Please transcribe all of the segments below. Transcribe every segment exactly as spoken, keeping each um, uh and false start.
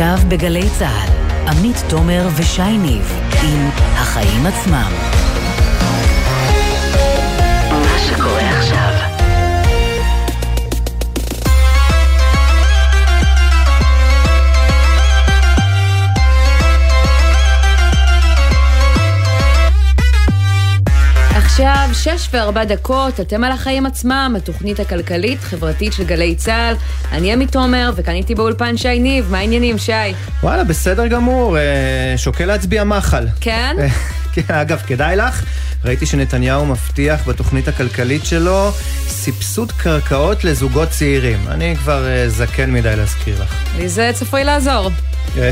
עכשיו בגלי צהל, עמית תומר ושי ניב עם החיים עצמם. מה שקורה עכשיו. עכשיו שש וארבע דקות, אתם על החיים עצמם, התוכנית הכלכלית חברתית של גלי צהל. אני עמית תומר, וכאן איתי באולפן שי ניב. מה העניינים, שי? וואלה, בסדר גמור, שוקל להצביע מחל. כן? אגב, כדאי לך? ראיתי שנתניהו מבטיח בתוכנית הכלכלית שלו סבסוד קרקעות לזוגות צעירים. אני כבר זקן מדי להזכיר לך. זה צפוי לעזור.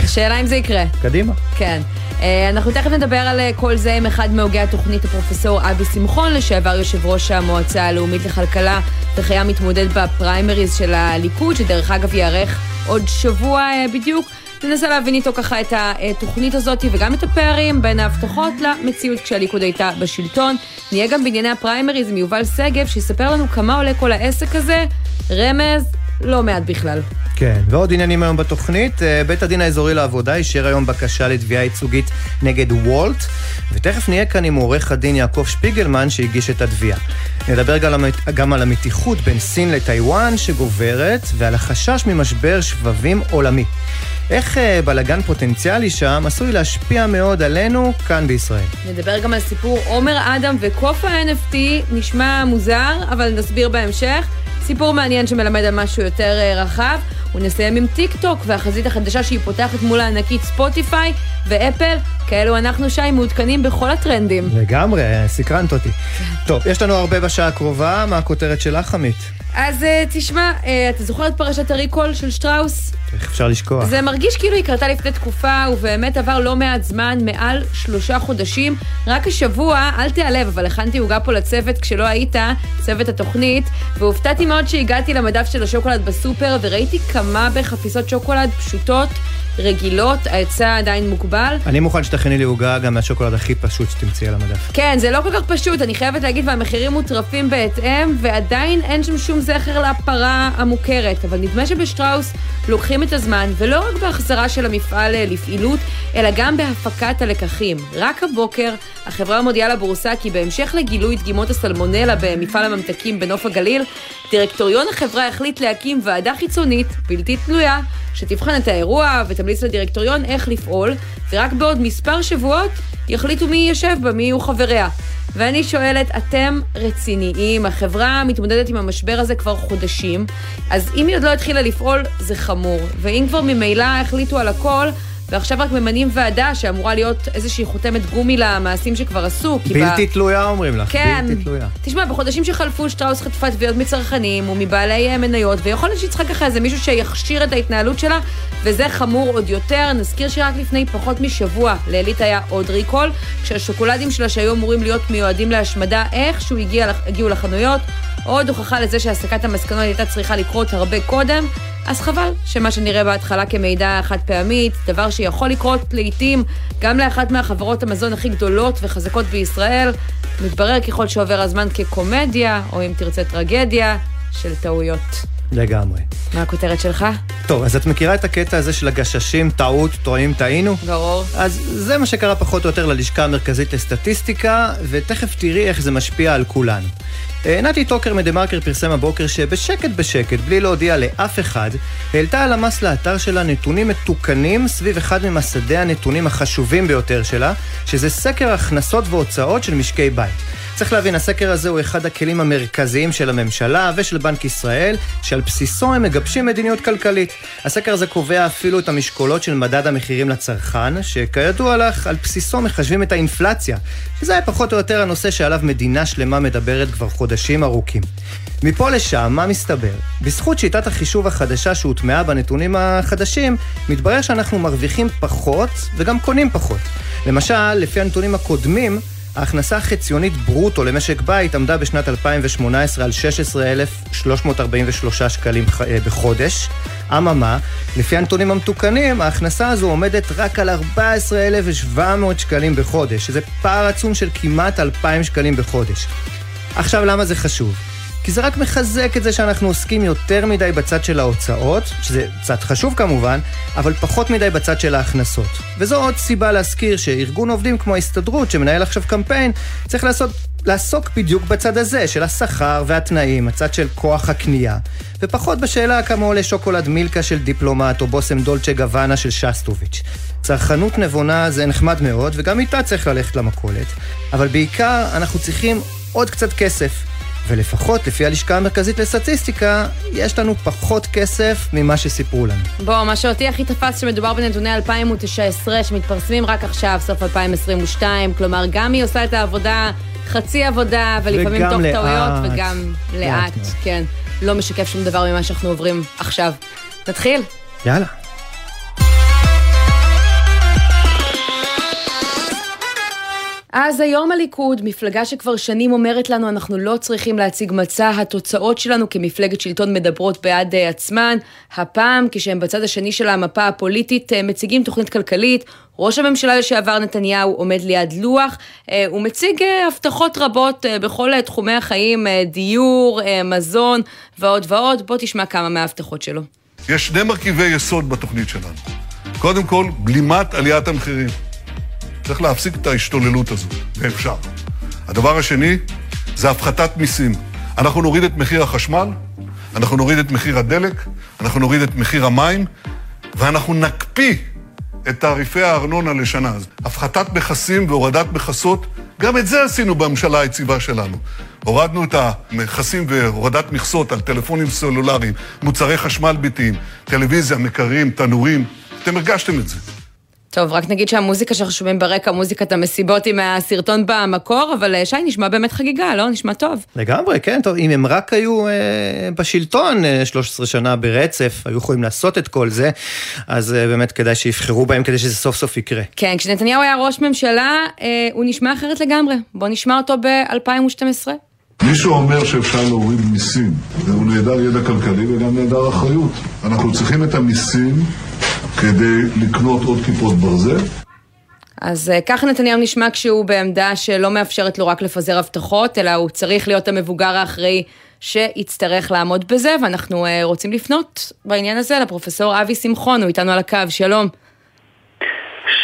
שאלה אם זה יקרה. קדימה. כן. אנחנו תכף נדבר על כל זה עם אחד מהוגי התוכנית, הפרופסור אבי שמחון, לשעבר יושב ראש המועצה הלאומית לכלכלה, וכי מתמודד בפריימריז של הליכוד, שדרך אגב יערך עוד שבוע בדיוק. ננסה להבין איתו ככה את התוכנית הזאת וגם את הפערים בין ההבטחות למציאות כשהליכוד הייתה בשלטון. נהיה גם בענייני הפריימריז עם יובל סגב, שיספר לנו כמה עולה כל העסק הזה, רמז לא מעט בכלל. כן, ועוד עניינים היום בתוכנית. בית הדין האזורי לעבודה אישר היום בקשה לתביעה ייצוגית נגד וולט, ותכף נהיה כאן עם עורך הדין יעקב שפיגלמן שהגיש את התביעה. נדבר גם על המתיחות בין סין לטיוואן שגוברת, ועל החשש ממשבר שבבים עולמי. איך בלגן פוטנציאלי שם עשוי להשפיע מאוד עלינו כאן בישראל. נדבר גם על סיפור עומר אדם וקוף ה-אן אף טי, נשמע מוזר, אבל נסביר בהמשך. סיפור מעניין שמלמד על משהו יותר רחב. הוא נסיים עם טיק טוק והחזית החדשה שהיא פותחת מול הענקית ספוטיפיי ואפל. כאלו אנחנו שי מעודכנים בכל הטרנדים. לגמרי, סקרנת אותי. טוב, יש לנו הרבה בשעה הקרובה. מה הכותרת שלך, עמית? אז תשמע, אתה זוכר את פרשת הריקול של שטראוס? איך אפשר לשכוח? זה מרגיש כאילו היא קרתה לפני תקופה, ובאמת עבר לא מעט זמן, מעל שלושה חודשים. רק השבוע, אל תיעלב, אבל הכנתי הוגה פה לצוות כשלא היית, צוות התוכנית, והופתעתי מאוד שהגעתי למדף של השוקולד בסופר, וראיתי כמה בחפיסות שוקולד פשוטות, רגילות, ההיצע עדיין מוגבל. אני מוכן שתכיני לי הוגה גם מהשוקולד הכי פשוט שתמציא על המדף. כן, זה לא כל כך פשוט, אני חייבת להגיד, והמחירים מוטרפים בהתאם, ועדיין אין שם שום זכר להפרה המוכרת. אבל נדמה שבשטראוס לוקחים את הזמן, ולא רק בהחזרה של המפעל לפעילות, אלא גם בהפקת הלקחים. רק הבוקר החברה מודיעה לבורסה כי בהמשך לגילוי דגימות הסלמונלה במפעל הממתקים בנוף הגליל, דירקטוריון החברה החליט להקים ועדה חיצונית, בלתי תלויה, שתבחן את האירוע ותמליץ לדירקטוריון איך לפעול, ורק בעוד מספר שבועות יחליטו מי יישב במי יהיו חבריה. ואני שואלת, אתם רציניים? החברה מתמודדת עם המשבר הזה כבר חודשים, אז אם היא עוד לא התחילה לפעול, זה חמור. ואם כבר ממילא החליטו על הכל, ועכשיו רק ממנים ועדה שאמורה להיות איזושהי חותמת גומי למעשים שכבר עשו. בלתי תלויה אומרים לך. כן. תשמע, בחודשים שחלפו שטראוס חטפה תביעות מצרכנים ומבעלי מניות, ויכול להיות שיצחק אחרי זה מישהו שיכשיר את ההתנהלות שלה, וזה חמור עוד יותר. נזכיר שרק לפני פחות משבוע לילית היה עוד ריקול, כשהשוקולדים שלה שהיו אמורים להיות מיועדים להשמדה איכשהו הגיעו לחנויות, עוד הוכחה לזה שהסקת המסקנות הייתה צריכה לקרות הרבה קודם. אז חבל שמה שנראה בהתחלה כמידע חד פעמית, דבר שיכול לקרות לעתים גם לאחת מהחברות המזון הכי גדולות וחזקות בישראל, מתברר ככל שעובר הזמן כקומדיה, או אם תרצה טרגדיה, של טעויות. לגמרי. מה הכותרת שלך? טוב, אז את מכירה את הקטע הזה של הגששים, טעות, טועים, טעינו? ברור. אז זה מה שקרה פחות או יותר ללשכה המרכזית לסטטיסטיקה, ותכף תראי איך זה משפיע על כולנו. נתי טוקר מדמרקר פרסם הבוקר שבשקט בשקט, בלי להודיע לאף אחד, העלתה הלמ"ס לאתר שלה נתונים מתוקנים סביב אחד ממסדי הנתונים החשובים ביותר שלה, שזה סקר הכנסות והוצאות של משקי בית. צריך להבין, הסקר הזה הוא אחד הכלים המרכזיים של הממשלה ושל בנק ישראל, שעל בסיסו הם מגבשים מדיניות כלכלית. הסקר הזה קובע אפילו את המשקולות של מדד המחירים לצרכן, שכידוע לך, על בסיסו מחשבים את האינפלציה, שזה היה פחות או יותר הנושא שעליו מדינה שלמה מדברת כבר חודשים ארוכים. מפה לשם, מה מסתבר? בזכות שיטת החישוב החדשה שהוטמעה בנתונים החדשים, מתברר שאנחנו מרוויחים פחות וגם קונים פחות. למשל, לפי הנתונים הקודמים, ההכנסה החציונית ברוטו למשק בית עמדה בשנת אלפיים ושמונה עשרה על שישה עשר אלף שלוש מאות ארבעים ושלושה שקלים בחודש. אממה, לפי הנתונים המתוקנים, ההכנסה הזו עומדת רק על ארבע עשרה אלף ושבע מאות שקלים בחודש, שזה פער עצום של כמעט אלפיים שקלים בחודש. עכשיו, למה זה חשוב? כי זה רק מחזק את זה שאנחנו עוסקים יותר מדי בצד של ההוצאות, שזה צד חשוב כמובן, אבל פחות מדי בצד של ההכנסות. וזו עוד סיבה להזכיר שארגון עובדים כמו ההסתדרות, שמנהל עכשיו קמפיין, צריך לעשות... לעסוק בדיוק בצד הזה של השכר והתנאים, הצד של כוח הקנייה, ופחות בשאלה כמה עולה שוקולד מילקה של דיפלומט או בושם דולצ'ה גוואנה של שסטוביץ'. צרכנות נבונה זה נחמד מאוד, וגם איתה צריך ללכת למכולת, אבל בעיקר אנחנו צריכים עוד קצת כסף, ולפחות לפי הלשכה המרכזית לסטטיסטיקה, יש לנו פחות כסף ממה שסיפרו לנו. בוא, מה שאותי הכי תפס שמדובר בנתוני אלפיים ותשע עשרה שמתפרסמים רק עכשיו, סוף אלפיים עשרים ושתיים, כלומר גם היא עושה את העבודה, חצי עבודה, ולפעמים תוך לאט. טעויות, וגם לאט, לאט, כן. לא משקף שום דבר ממה שאנחנו עוברים עכשיו. נתחיל? יאללה. אז היום הליכוד, מפלגה שכבר שנים אומרת לנו, אנחנו לא צריכים להציג מצע, התוצאות שלנו כמפלגת שלטון מדברות בעד עצמן, הפעם כשהם בצד השני של המפה הפוליטית מציגים תוכנית כלכלית, ראש הממשלה לשעבר נתניהו עומד ליד לוח, הוא מציג הבטחות רבות בכל תחומי החיים, דיור, מזון ועוד ועוד, בוא תשמע כמה מההבטחות שלו. יש שני מרכיבי יסוד בתוכנית שלנו, קודם כל בלימת עליית המחירים, צריך להפסיק את ההשתוללות הזו, ואפשר. הדבר השני זה הפחתת מיסים. אנחנו נוריד את מחיר החשמל, אנחנו נוריד את מחיר הדלק, אנחנו נוריד את מחיר המים, ואנחנו נקפיא את תעריפי הארנונה לשנה. הפחתת מכסים והורדת מכסות, גם את זה עשינו בממשלה היציבה שלנו. הורדנו את המכסים והורדת מכסות על טלפונים סלולריים, מוצרי חשמל ביתיים, טלוויזיה, מקררים, תנורים. אתם הרגשתם את זה. טוב, רק נגיד שהמוזיקה שחשובים ברקע, מוזיקת המסיבות עם הסרטון במקור, אבל שי, נשמע באמת חגיגה, לא? נשמע טוב. לגמרי, כן, טוב. אם הם רק היו אה, בשלטון אה, שלוש עשרה שנה ברצף, היו יכולים לעשות את כל זה, אז אה, באמת כדאי שיבחרו בהם כדי שזה סוף סוף יקרה. כן, כשנתניהו היה ראש ממשלה, אה, הוא נשמע אחרת לגמרי. בוא נשמע אותו ב-אלפיים ושתים עשרה. מישהו אומר שאפשר להוריד מיסים, והוא נהדר ידע כלכלי וגם נהדר אחריות. אנחנו צריכים את המיסים כדי לקנות עוד כיפות ברזל. אז ככה נתניהו נשמע כשהוא בעמדה שלא מאפשרת לו רק לפזר הבטחות, אלא הוא צריך להיות המבוגר האחראי שיצטרך לעמוד בזה, ואנחנו רוצים לפנות בעניין הזה לפרופסור אבי שמחון, הוא איתנו על הקו, שלום.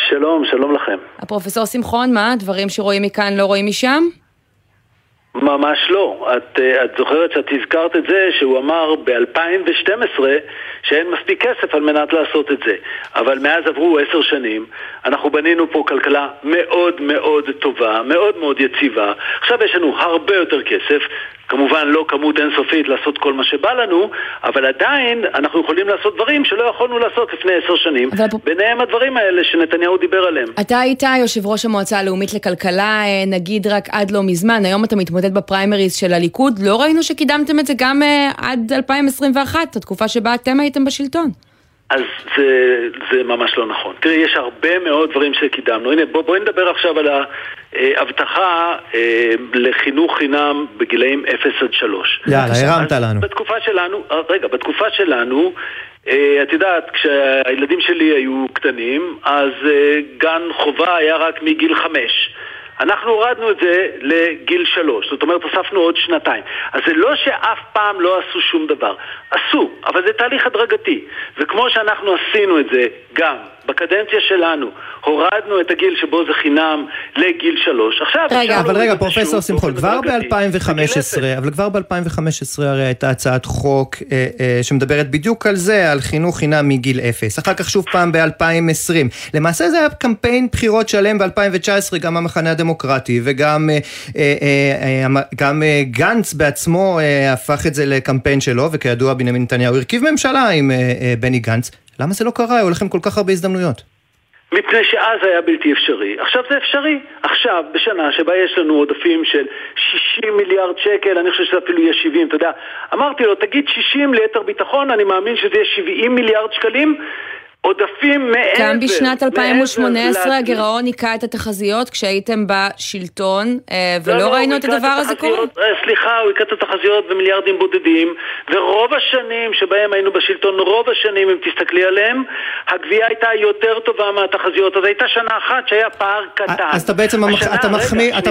שלום, שלום לכם. הפרופסור שמחון, מה? דברים שרואים מכאן לא רואים משם? ממש לא. את, את זוכרת שאת הזכרת את זה שהוא אמר ב-אלפיים ושתים עשרה שאין מספיק כסף על מנת לעשות את זה. אבל מאז עברו עשר שנים, אנחנו בנינו פה כלכלה מאוד מאוד טובה, מאוד מאוד יציבה. עכשיו יש לנו הרבה יותר כסף, כמובן לא כמות אינסופית לעשות כל מה שבא לנו, אבל עדיין אנחנו יכולים לעשות דברים שלא יכולנו לעשות לפני עשר שנים, אבל... ביניהם הדברים האלה שנתניהו דיבר עליהם. אתה היית יושב ראש המועצה הלאומית לכלכלה, נגיד רק עד לא מזמן, היום אתה מתמודד בפריימריז של הליכוד, לא ראינו שקידמתם את זה גם עד אלפיים עשרים ואחת, התקופה שבה אתם הייתם בשלטון. אז זה, זה ממש לא נכון. תראי, יש הרבה מאוד דברים שקידמנו. הנה, בוא, בוא נדבר עכשיו על ההבטחה לחינוך חינם בגילאים אפס עד שלוש. יאללה, הרמת לנו. בתקופה שלנו, רגע, בתקופה שלנו, את יודעת, כשהילדים שלי היו קטנים, אז גן חובה היה רק מגיל חמש. אנחנו הורדנו את זה לגיל שלוש, זאת אומרת, הוספנו עוד שנתיים. אז זה לא שאף פעם לא עשו שום דבר. עשו, אבל זה תהליך הדרגתי. וכמו שאנחנו עשינו את זה, גם בקדנציה שלנו, הורדנו את הגיל שבו זה חינם לגיל שלוש. עכשיו... רגע, אבל רגע, פרופסור שמחון, כבר ב-אלפיים וחמש עשרה, אבל כבר ב-אלפיים וחמש עשרה הרי הייתה הצעת חוק אה, אה, שמדברת בדיוק על זה, על חינוך חינם מגיל אפס. אחר כך שוב פעם ב-אלפיים ועשרים. למעשה זה היה קמפיין בחירות שלם ב-אלפיים ותשע עשרה, גם המחנה הדמוקרטי, וגם אה, אה, אה, גם אה, גנץ בעצמו אה, הפך את זה לקמפיין שלו, וכידוע בנימין נתניהו הרכיב ממשלה עם אה, אה, בני גנץ. למה זה לא קרה? היו לכם כל כך הרבה הזדמנויות. מפני שאז היה בלתי אפשרי. עכשיו זה אפשרי. עכשיו, בשנה שבה יש לנו עודפים של שישים מיליארד שקל, אני חושב שזה אפילו יהיה שבעים, אתה יודע. אמרתי לו, תגיד שישים ליתר ביטחון, אני מאמין שזה יהיה שבעים מיליארד שקלים, עודפים מעבר. גם בשנת אלפיים ושמונה עשרה הגרעון ניקה את התחזיות כשהייתם בשלטון, ולא ראינו את הדבר הזה קורה. סליחה, הוא ניקה את התחזיות במיליארדים בודדים, ורוב השנים שבהם היינו בשלטון, רוב השנים, אם תסתכלי עליהם, הגביעה הייתה יותר טובה מהתחזיות, אז הייתה שנה אחת שהיה פער קטן. אז אתה בעצם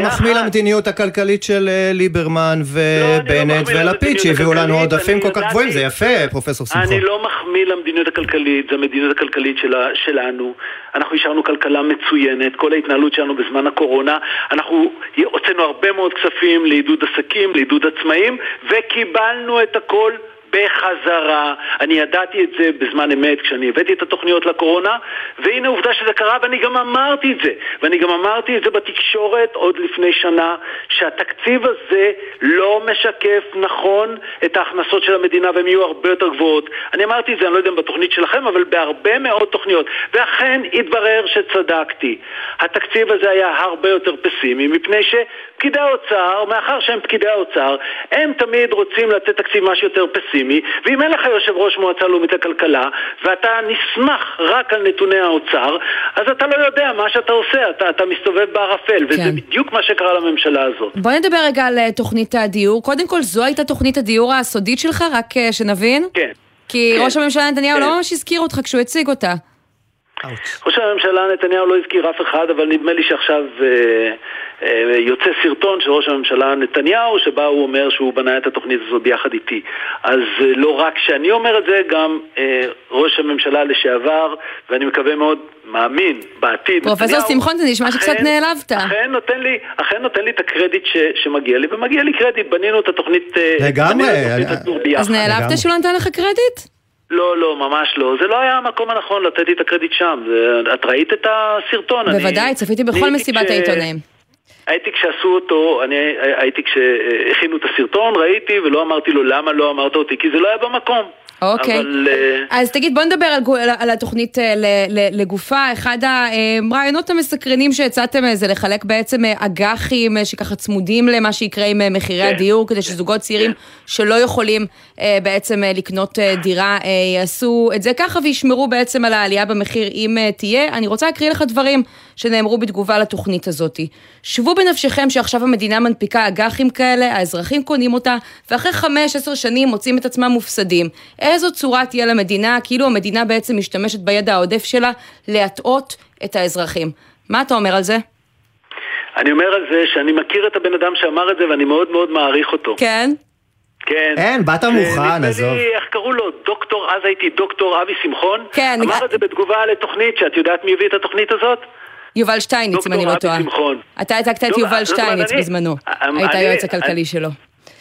מחמיא למדיניות הכלכלית של ליברמן ובנט ולפיד, שהביאו לנו עודפים כל כך גבוהים, זה יפה, פרופסור שמחון. אני לא מחמיא למדיניות הכלכלית, זה המדיניות הכלכלית שלנו. אנחנו השארנו כלכלה מצוינת, כל ההתנהלות שלנו בזמן הקורונה, אנחנו הוצאנו הרבה מאוד כספים לעידוד עסקים, לעידוד עצמאים, וקיבלנו את הכל בחזרה. אני ידעתי את זה בזמן אמת כשאני הבאתי את התוכניות לקורונה, והנה עובדה שזה קרה, ואני גם אמרתי את זה, ואני גם אמרתי את זה בתקשורת עוד לפני שנה, שהתקציב הזה לא משקף נכון את ההכנסות של המדינה, והן יהיו הרבה יותר גבוהות. אני אמרתי את זה, אני לא יודע אם בתוכנית שלכם, אבל בהרבה מאוד תוכניות, ואכן התברר שצדקתי. התקציב הזה היה הרבה יותר פסימי, מפני שפקידי האוצר, מאחר שהם פקידי האוצר, הם תמיד רוצים לתת תקציב משהו יותר פסימי, ואם אין לך יושב ראש מועצה לאומית לכלכלה ואתה נסמך רק על נתוני האוצר, אז אתה לא יודע מה שאתה עושה, אתה, אתה מסתובב בערפל, וזה כן. בדיוק מה שקרה לממשלה הזאת. בוא נדבר רגע על תוכנית הדיור. קודם כל, זו הייתה תוכנית הדיור הסודית שלך, רק שנבין? כן. כי כן. ראש הממשלה נתניהו כן. לא ממש הזכיר אותך כשהוא הציג אותה. ראש הממשלה נתניהו לא הזכיר אף אחד, אבל נדמה לי שעכשיו אה, אה, יוצא סרטון של ראש הממשלה נתניהו שבה הוא אומר שהוא בנה את התוכנית הזאת ביחד איתי. אז אה, לא רק שאני אומר את זה, גם אה, ראש הממשלה לשעבר, ואני מקווה מאוד, מאמין בעתיד פרופסור שמחון, זה נשמע שקצת נעלבת. אכן נותן לי, אכן נותן לי את הקרדיט ש, שמגיע לי, ומגיע לי קרדיט, בנינו את התוכנית לגמרי. אז נעלבת שהוא נתן לך קרדיט? לא, לא, ממש לא. זה לא היה המקום הנכון לתת לי את הקרדיט שם. זה, את ראית את הסרטון? בוודאי, אני, צפיתי בכל מסיבת כש... העיתונאים. הייתי כשעשו אותו, אני הייתי כשהכינו את הסרטון, ראיתי ולא אמרתי לו למה לא אמרת אותי, כי זה לא היה במקום. אוקיי. אבל, אז תגיד, בוא נדבר על, על, על התוכנית לגופה. אחד הרעיונות המסקרנים שהצעתם זה לחלק בעצם אגחים שככה צמודים למה שיקרה עם מחירי הדיור, כדי שזוגות צעירים שלא יכולים בעצם לקנות דירה יעשו את זה ככה וישמרו בעצם על העלייה במחיר אם תהיה. אני רוצה להקריא לך דברים שנאמרו בתגובה לתוכנית הזאת. שבו בנפשכם שעכשיו המדינה מנפיקה אגחים כאלה, האזרחים קונים אותה, ואחרי חמש עשר שנים מוצאים את עצמם מופסדים. איזו צורה תהיה למדינה, כאילו המדינה בעצם משתמשת בידע העודף שלה להטעות את האזרחים. מה אתה אומר על זה? אני אומר על זה שאני מכיר את הבן אדם שאמר את זה, ואני מאוד מאוד מעריך אותו. כן? כן. אין, באת מוכן, עזוב. איך קראו לו? דוקטור, אז הייתי דוקטור אבי שמחון. כן. אמר את זה בתגובה לתוכנית, שאת יודעת מי הביא את התוכנית הזאת? יובל שטייניץ, אם אני לא טועה. אתה הצגת את יובל שטייניץ בזמנו. היית היועץ הכלכלי שלו.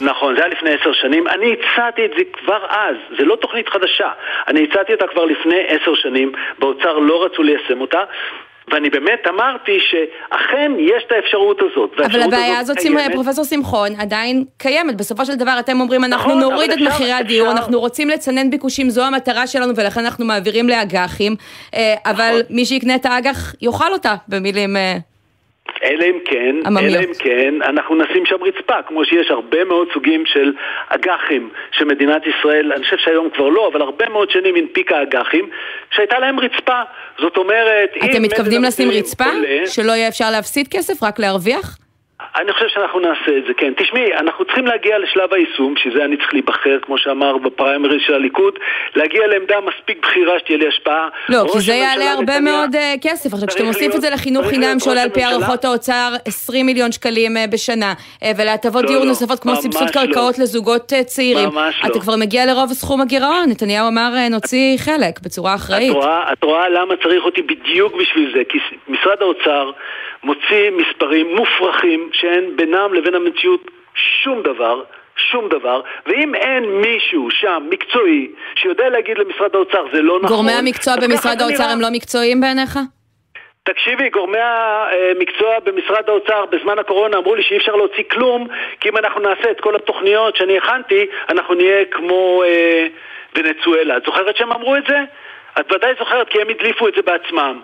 נכון, זה היה לפני עשר שנים. אני הצעתי את זה כבר אז, זה לא תוכנית חדשה. אני הצעתי אותה כבר לפני עשר שנים, באוצר לא רצו ליישם אותה, ואני באמת אמרתי שאכן יש את האפשרות הזאת. אבל הבעיה הזאת, פרופסור שמחון, עדיין קיימת. בסופו של דבר אתם אומרים, אנחנו נוריד את מחירי הדיור, אנחנו רוצים לצנן ביקושים, זו המטרה שלנו, ולכן אנחנו מעבירים לאגחים, אבל מי שיקנה את האגח יאכל אותה, במילים... אלא אם כן, אלא אם כן, אנחנו נשים שם רצפה, כמו שיש הרבה מאוד סוגים של אגחים שמדינת ישראל, אני חושב שהיום כבר לא, אבל הרבה מאוד שנים הנפיקה אגחים, שהייתה להם רצפה. זאת אומרת... אתם מתכוונים לשים רצפה? שלא יהיה אפשר להפסיד כסף, רק להרוויח? אני חושב שאנחנו נעשה את זה, כן. תשמעי, אנחנו צריכים להגיע לשלב היישום, שזה אני צריך להיבחר, כמו שאמר בפריימריז של הליכוד, להגיע לעמדה מספיק בחירה שתהיה לי השפעה. לא, כי זה יעלה הרבה מאוד כסף. עכשיו, כשאתם מוסיף את זה לחינוך חינם, שעולה על פי הערכות האוצר עשרים מיליון שקלים בשנה, ולהטבות דיור נוספות כמו סבסוד קרקעות לזוגות צעירים. אתה כבר מגיע לרוב סכום הגירעון. נתניהו אמר, נוציא חלק בצורה אחראית. את רואה למה צריך אותי בדיוק בשביל זה, כי משרד האוצר מוציא מספרים מופרכים שאין בינם לבין המציאות שום דבר, שום דבר, ואם אין מישהו שם מקצועי שיודע להגיד למשרד האוצר זה לא נכון. גורמי המקצוע במשרד האוצר הם לא מקצועיים בעיניך? תקשיבי, גורמי המקצוע במשרד האוצר בזמן הקורונה אמרו לי שאי אפשר להוציא כלום, כי אם אנחנו נעשה את כל התוכניות שאני הכנתי, אנחנו נהיה כמו אה, ונצואלה. את זוכרת שהם אמרו את זה? את ודאי זוכרת, כי הם הדליפו את זה בעצמם.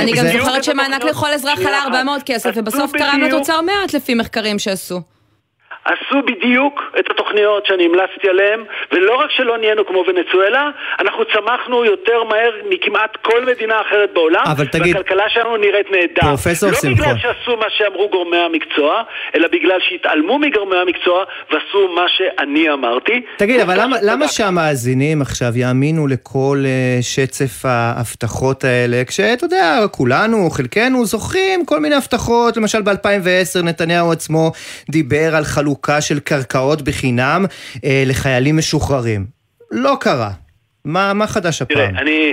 אני גם זוכרת שמענק לכל אזרח עלה ארבע מאות כסף, ובסוף תרם לתוצאה מעט לפי מחקרים שעשו. עשו בדיוק את התוכניות שאני המלצתי עליהן, ולא רק שלא נהיינו כמו ונצואלה, אנחנו צמחנו יותר מהר מכמעט כל מדינה אחרת בעולם, והכלכלה שלנו נראית נהדר. לא בגלל שעשו מה שאמרו גורמי המקצוע, אלא בגלל שהתעלמו מגורמי המקצוע ועשו מה שאני אמרתי. תגיד, אבל למה שהמאזינים עכשיו יאמינו לכל שצף ההבטחות האלה, כשאתה יודע, כולנו, חלקנו, זוכרים כל מיני הבטחות, למשל ב-אלפיים ועשר נתניהו עצמו דיבר על חלוקה של קרקעות בחינם אה, לחיילים משוחררים. לא קרה. מה, מה חדש הפעם? תראה, אני...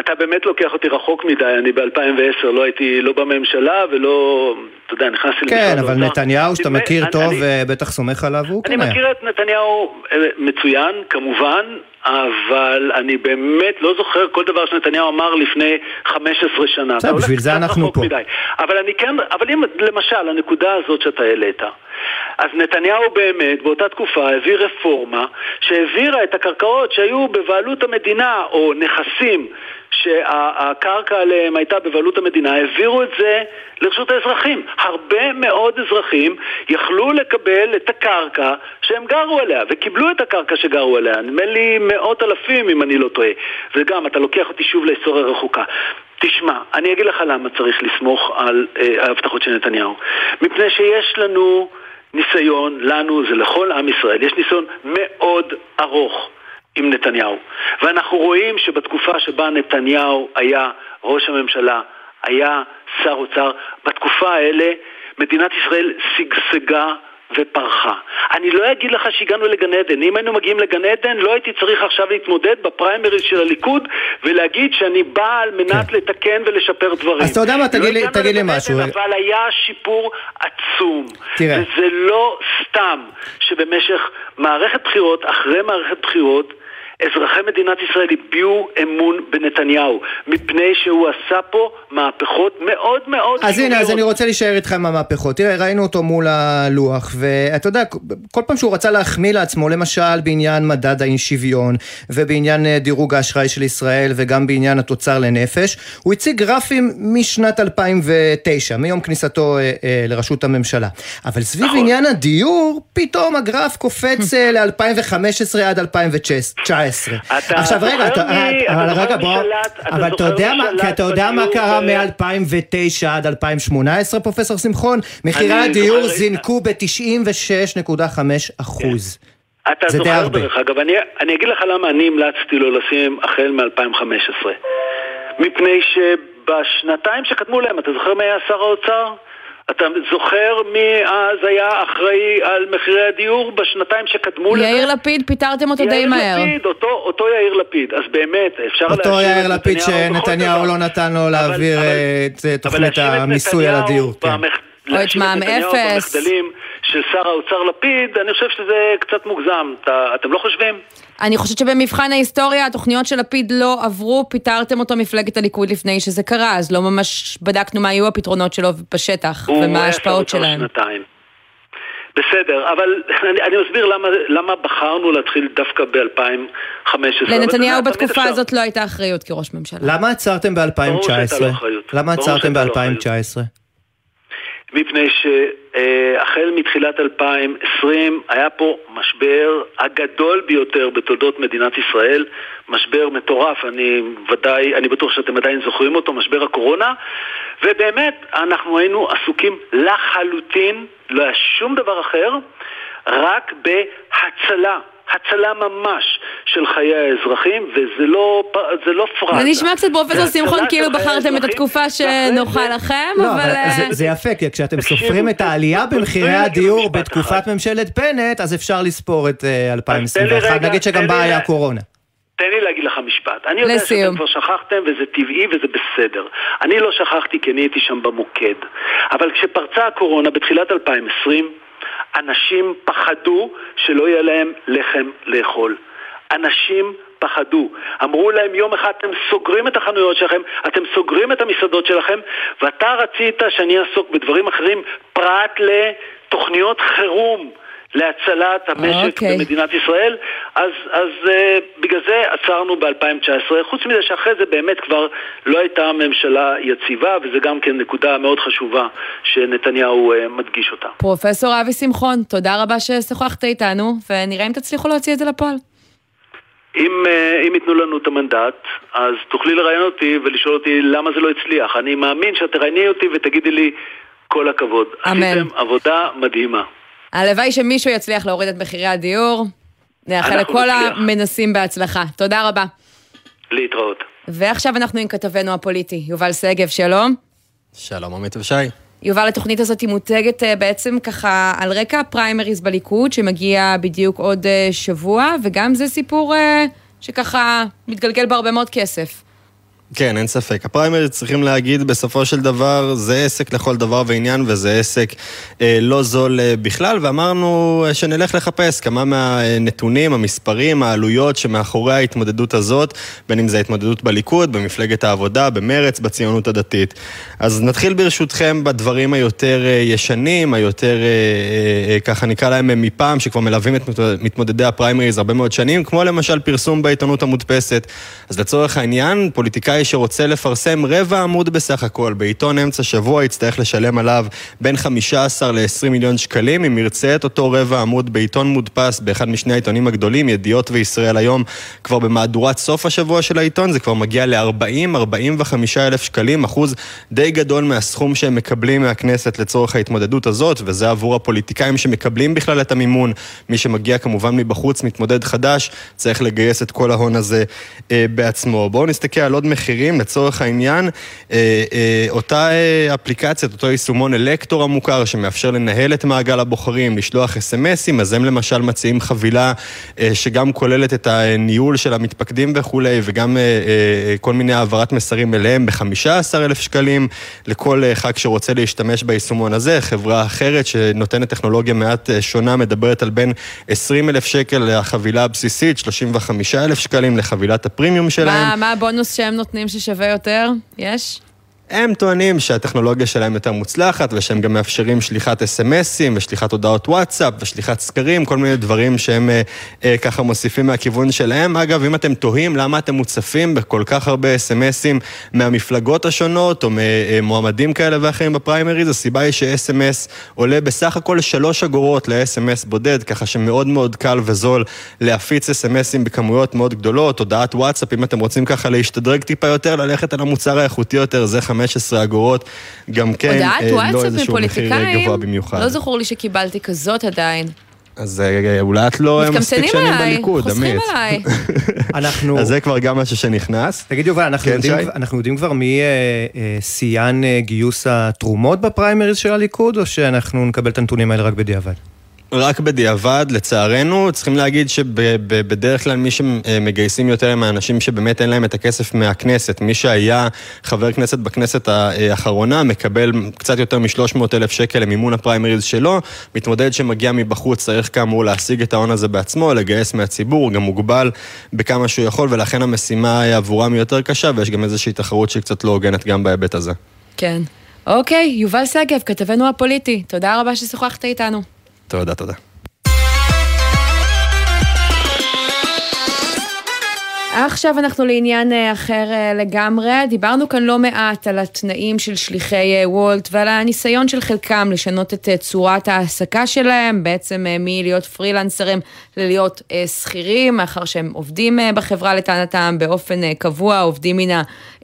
אתה באמת לוקח אותי רחוק מדי, אני ב-אלפיים ועשר לא הייתי לא בממשלה ולא, אתה יודע, נכנסתי למשרד. כן, אבל נתניהו, שאתה מכיר טוב, בטח סומך עליו, הוא כן. אני מכיר את נתניהו מצוין, כמובן, אבל אני באמת לא זוכר כל דבר שנתניהו אמר לפני חמש עשרה שנה. בסדר, בשביל זה אנחנו פה. אבל אני כן, אבל אם למשל, הנקודה הזאת שאתה העלית, אז נתניהו באמת באותה תקופה העביר רפורמה שהעבירה את הקרקעות שהיו בבעלות המדינה או נכסים שהקרקע עליהם הייתה בבעלות המדינה, העבירו את זה לרשות האזרחים. הרבה מאוד אזרחים יכלו לקבל את הקרקע שהם גרו עליה, וקיבלו את הקרקע שגרו עליה. נדמה לי מאות אלפים, אם אני לא טועה. וגם, אתה לוקח אותי שוב להיסטוריה רחוקה. תשמע, אני אגיד לך למה צריך לסמוך על ההבטחות של נתניהו. מפני שיש לנו ניסיון, לנו זה לכל עם ישראל, יש ניסיון מאוד ארוך עם נתניהו. ואנחנו רואים שבתקופה שבה נתניהו היה ראש הממשלה, היה שר אוצר, בתקופה האלה מדינת ישראל סגסגה ופרחה. אני לא אגיד לך שהגענו לגן עדן. אם היינו מגיעים לגן עדן, לא הייתי צריך עכשיו להתמודד בפריימריז של הליכוד ולהגיד שאני בא על מנת לתקן ולשפר דברים. אז אתה יודע מה, תגיד לי משהו. אבל היה שיפור עצום. וזה לא סתם שבמשך מערכת בחירות, אחרי מערכת בחירות, אזרחי מדינת ישראל הביעו אמון בנתניהו, מפני שהוא עשה פה מהפכות מאוד מאוד... אז הנה, אז אני רוצה להישאר איתך עם המהפכות. תראה, ראינו אותו מול הלוח, ואתה יודע, כל פעם שהוא רצה להחמיא לעצמו, למשל בעניין מדד האי-שוויון, ובעניין דירוג האשראי של ישראל, וגם בעניין התוצר לנפש, הוא הציג גרפים משנת אלפיים ותשע, מיום כניסתו לרשות הממשלה. אבל סביב עניין הדיור, פתאום הגרף קופץ ל-אלפיים וחמש עשרה עד אלפיים ותשע עשרה. עכשיו רגע, רגע בוא, אבל אתה יודע מה קרה מ-אלפיים ותשע עד אלפיים שמונה עשרה, פרופסור שמחון? מחירי הדיור זינקו ב-תשעים ושש נקודה חמש אחוז. אתה זוכר דרך אגב, אני אגיד לך למה אני המלצתי לו לשים החל מ-אלפיים וחמש עשרה. מפני שבשנתיים שקדמו להם, אתה זוכר מי היה שר האוצר? אתה זוכר מי אז היה אחראי על מחירי הדיור בשנתיים שקדמו לזה? יאיר לפיד, פיתרתם אותו די מהר. יאיר לפיד, אותו, אותו יאיר לפיד. אז באמת, אפשר להשאיר... אותו יאיר לפיד שנתניהו לא נתן לו להעביר את תוכנית המיסוי על הדיור. להשאיר את נתניהו במחדלים של שר האוצר לפיד, אני חושב שזה קצת מוגזם. אתם לא חושבים? אני חושבת שבמבחן ההיסטוריה, התוכניות של לפיד לא עברו, פיתרתם אותו מפלגת הליכוד לפני שזה קרה, אז לא ממש בדקנו מה היו הפתרונות שלו בשטח, ומה ההשפעות שלהם. בסדר, אבל אני, אני מסביר למה, למה בחרנו להתחיל דווקא ב-אלפיים וחמש עשרה. לנתניהו בתקופה הזאת לא הייתה אחריות כראש ממשלה. למה עצרתם ב-אלפיים תשע עשרה? למה עצרתם ב-אלפיים תשע עשרה? מפני שהחל מתחילת אלפיים עשרים היה פה משבר הגדול ביותר בתולדות מדינת ישראל, משבר מטורף, אני ודאי, אני בטוח שאתם עדיין זוכרים אותו, משבר הקורונה, ובאמת אנחנו היינו עסוקים לחלוטין, לא היה שום דבר אחר, רק בהצלה. הצלה ממש של חיי האזרחים, וזה לא, זה לא פרט. זה נשמע קצת פרופסור שמחון, כאילו בחרתם את התקופה שנוחה לכם, אבל... זה יפה, כי כשאתם סופרים את העלייה במחירי הדיור בתקופת ממשלת בנט, אז אפשר לספור את אלפיים עשרים ואחת, נגיד שגם בה היה קורונה. תן לי להגיד לך משפט. אני יודע שאתם כבר שכחתם, וזה טבעי וזה בסדר. אני לא שכחתי, כי אני הייתי שם במוקד. אבל כשפרצה הקורונה בתחילת אלפיים ועשרים, אנשים פחדו שלא יהיה להם לחם לאכול. אנשים פחדו. אמרו להם יום אחד, אתם סוגרים את החנויות שלכם, אתם סוגרים את המסעדות שלכם, ואתה רצית שאני אעסוק בדברים אחרים פרט לתוכניות חירום, להצלת המשק okay. במדינת ישראל, אז, אז uh, בגלל זה עצרנו ב-אלפיים תשע עשרה, חוץ מזה שאחרי זה באמת כבר לא הייתה ממשלה יציבה, וזה גם כן נקודה מאוד חשובה שנתניהו uh, מדגיש אותה. פרופסור אבי שמחון, תודה רבה ששוחחת איתנו, ונראה אם תצליחו להוציא את זה לפועל. אם, אם יתנו לנו את המנדט, אז תוכלי לראיין אותי ולשאול אותי למה זה לא הצליח. אני מאמין שאת תראייני אותי ותגידי לי כל הכבוד. אמן. עשיתם עבודה מדהימה. הלוואי שמישהו יצליח להוריד את מחירי הדיור. נאחל לכל נצליח. המנסים בהצלחה. תודה רבה. להתראות. ועכשיו אנחנו עם כתבנו הפוליטי, יובל סגב, שלום. שלום עמית ושי. יובל, התוכנית הזאת היא מותגת בעצם ככה על רקע הפריימריז בליכוד, שמגיע בדיוק עוד שבוע, וגם זה סיפור שככה מתגלגל בהרבה מאוד כסף. כן, אין ספק. הפריימריז, צריכים להגיד, בסופו של דבר, זה עסק לכל דבר ועניין, וזה עסק אה, לא זול אה, בכלל, ואמרנו אה, שנלך לחפש כמה מהנתונים, המספרים, העלויות שמאחורי ההתמודדות הזאת, בין אם זה ההתמודדות בליכוד, במפלגת העבודה, במרץ, בציונות הדתית. אז נתחיל ברשותכם בדברים היותר אה, ישנים, היותר, אה, אה, אה, ככה נקרא להם מפעם, שכבר מלווים את מתמודדי הפריימריז הרבה מאוד שנים, כמו למשל פרסום בעיתונות המודפסת. אז לצורך העניין, פוליטיקאי שרוצה לפרסם רבע עמוד בסך הכל בעיתון אמצע שבוע יצטרך לשלם עליו בין חמישה עשר לעשרים מיליון שקלים אם ירצה את אותו רבע עמוד בעיתון מודפס באחד משני העיתונים הגדולים, ידיעות וישראל היום. כבר במעדורת סוף השבוע של העיתון זה כבר מגיע ל-ארבעים עד ארבעים וחמישה אלף שקלים, אחוז די גדול מהסכום שהם מקבלים מהכנסת לצורך ההתמודדות הזאת, וזה עבור הפוליטיקאים שמקבלים בכלל את המימון. מי שמגיע כמובן מבחוץ, מתמודד חדש, צריך לגייס את כל ההון הזה אה, בעצמו. בואו נסתכל על עוד מחירים, לצורך העניין, אותה אפליקציה, אותו יישומון אלקטור המוכר, שמאפשר לנהל את מעגל הבוחרים, לשלוח אס-אמסים, אז הם למשל מציעים חבילה שגם כוללת את הניהול של המתפקדים וכולי, וגם כל מיני העברת מסרים אליהם ב-חמישה עשר אלף שקלים, לכל חג שרוצה להשתמש ביישומון הזה. חברה אחרת שנותנת טכנולוגיה מעט שונה, מדברת על בין עשרים אלף שקל לחבילה הבסיסית, שלושים וחמישה אלף שקלים לחבילת הפרימיום שלהם. מה, מה הבונוס שהם נותנים ששווה יותר? יש? הם טוענים שהטכנולוגיה שלהם יותר מוצלחת, ושהם גם מאפשרים שליחת אס-אמסים, ושליחת הודעות וואטסאפ, ושליחת סקרים, כל מיני דברים שהם אה, אה, ככה מוסיפים מהכיוון שלהם. אגב, אם אתם תוהים למה אתם מוצפים בכל כך הרבה אס-אמסים מהמפלגות השונות, או ממועמדים כאלה ואחרים בפריימריז, הסיבה היא ש-אס-אמס עולה בסך הכל שלוש אגורות ל-אס-אמס בודד, ככה שמאוד מאוד קל וזול להפיץ אס-אמסים בכמויות מאוד גדולות, הודעת וואטסאפ, אם אתם רוצים ככה להשתדרג טיפה יותר, ללכת על המוצר האיכותי יותר, זה חמש עשרה אגורות, גם כן לא איזשהו מחיר גבוה במיוחד. לא זכור לי שקיבלתי כזאת עדיין. אז אולי את לא מספיק שנים בליכוד, עמית. אז זה כבר גם משהו שנכנס. תגיד יובל, אנחנו יודעים כבר מי סיין גיוס התרומות בפריימריז של הליכוד, או שאנחנו נקבל את הנתונים האלה רק בדיעבד? רק בדיעבד, לצערנו, צריכים להגיד שבדרך כלל מי שמגייסים יותר הם האנשים שבאמת אין להם את הכסף מהכנסת. מי שהיה חבר כנסת בכנסת האחרונה מקבל קצת יותר מ-שלוש מאות אלף שקל למימון הפריימריז שלו, מתמודד שמגיע מבחוץ צריך כאמור להשיג את ההון הזה בעצמו, לגייס מהציבור, גם מוגבל בכמה שהוא יכול, ולכן המשימה היא עבורם יותר קשה, ויש גם איזושהי תחרות שהיא קצת לא הוגנת גם בהיבט הזה. כן. אוקיי, יובל סגב, כתבנו הפוליטי. תודה רבה ששוחחת איתנו. תודה, תודה. עכשיו אנחנו לעניין אחר לגמרי. דיברנו כאן לא מעט על התנאים של שליחי וולט ועל הניסיון של חלקם לשנות את צורת העסקה שלהם, בעצם מלהיות פרילנסרים ללהיות שכירים, מאחר שהם עובדים בחברה לטענתם באופן קבוע, עובדים מן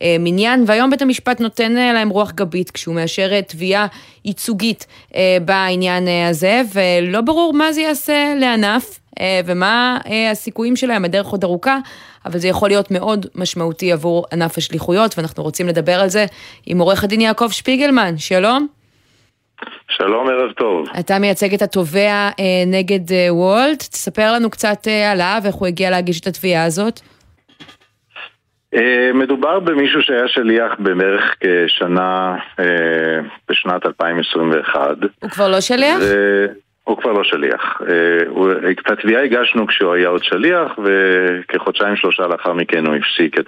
המניין, והיום בית המשפט נותן להם רוח גבית כשהוא מאשר תביעה ייצוגית בעניין הזה, ולא ברור מה זה יעשה לענף ומה הסיכויים שלהם, הדרך עוד ארוכה, אבל זה יכול להיות מאוד משמעותי עבור ענף השליחויות, ואנחנו רוצים לדבר על זה עם עורך הדין יעקב שפיגלמן. שלום. שלום, ערב טוב. אתה מייצג את התובע נגד וולט, תספר לנו קצת עליו, איך הוא הגיע להגיש את התביעה הזאת. מדובר במישהו שהיה שליח במערך כשנה, בשנת אלפיים עשרים ואחת. הוא כבר לא שליח? זה... הוא כבר לא שליח. את התביעה הגשנו כשהוא היה עוד שליח, וכחודשיים שלושה לאחר מכן הוא הפסיק את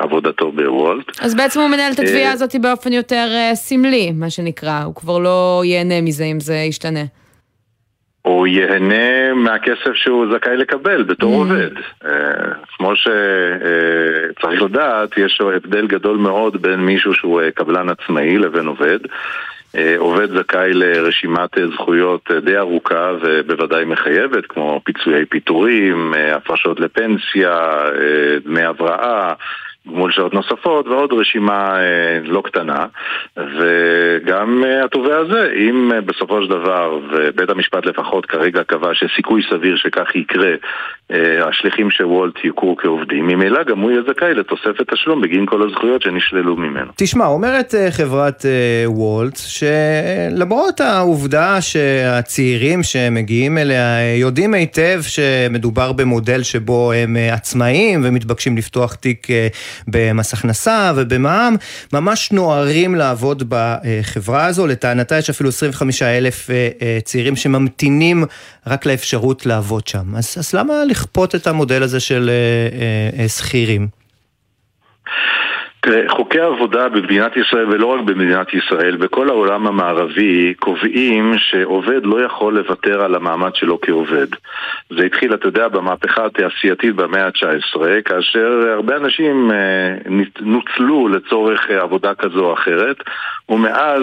עבודתו בוולט. אז בעצם הוא מנהל את התביעה הזאת באופן יותר סמלי, מה שנקרא. הוא כבר לא ייהנה מזה אם זה ישתנה. הוא יהנה מהכסף שהוא זכאי לקבל בתור עובד. כמו שצריך לדעת, יש הבדל גדול מאוד בין מישהו שהוא קבלן עצמאי לבין עובד. עובד זכאי לרשימת זכויות די ארוכה ובוודאי מחייבת, כמו פיצויי פיטורים, הפרשות לפנסיה, דמי הבראה, גמול שעות נוספות ועוד רשימה לא קטנה. וגם התובע הזה, אם בסופו של דבר, ובית המשפט לפחות כרגע קבע שסיכוי סביר שכך יקרה, השליחים שוולט יוכרו כעובדים, ממילא גם הוא יהיה זכאי לתוספת תשלום בגין כל הזכויות שנשללו ממנו. תשמע, אומרת חברת וולט שלמרות העובדה שהצעירים שמגיעים אליה יודעים היטב שמדובר במודל שבו הם עצמאים ומתבקשים לפתוח תיק במס הכנסה ובמע"מ, ממש נוערים לעבוד בחברה הזו. לטענתה יש אפילו עשרים וחמישה אלף צעירים שממתינים רק לאפשרות לעבוד שם. אז, אז למה לכפות את המודל הזה של סחירים? חוקי העבודה במדינת ישראל, ולא רק במדינת ישראל, בכל העולם המערבי קובעים שעובד לא יכול לוותר על המעמד שלו כעובד. זה התחיל, אתה יודע, במהפכה התעשייתית במאה ה-תשע עשרה, כאשר הרבה אנשים נוצלו לצורך עבודה כזו או אחרת, ומאז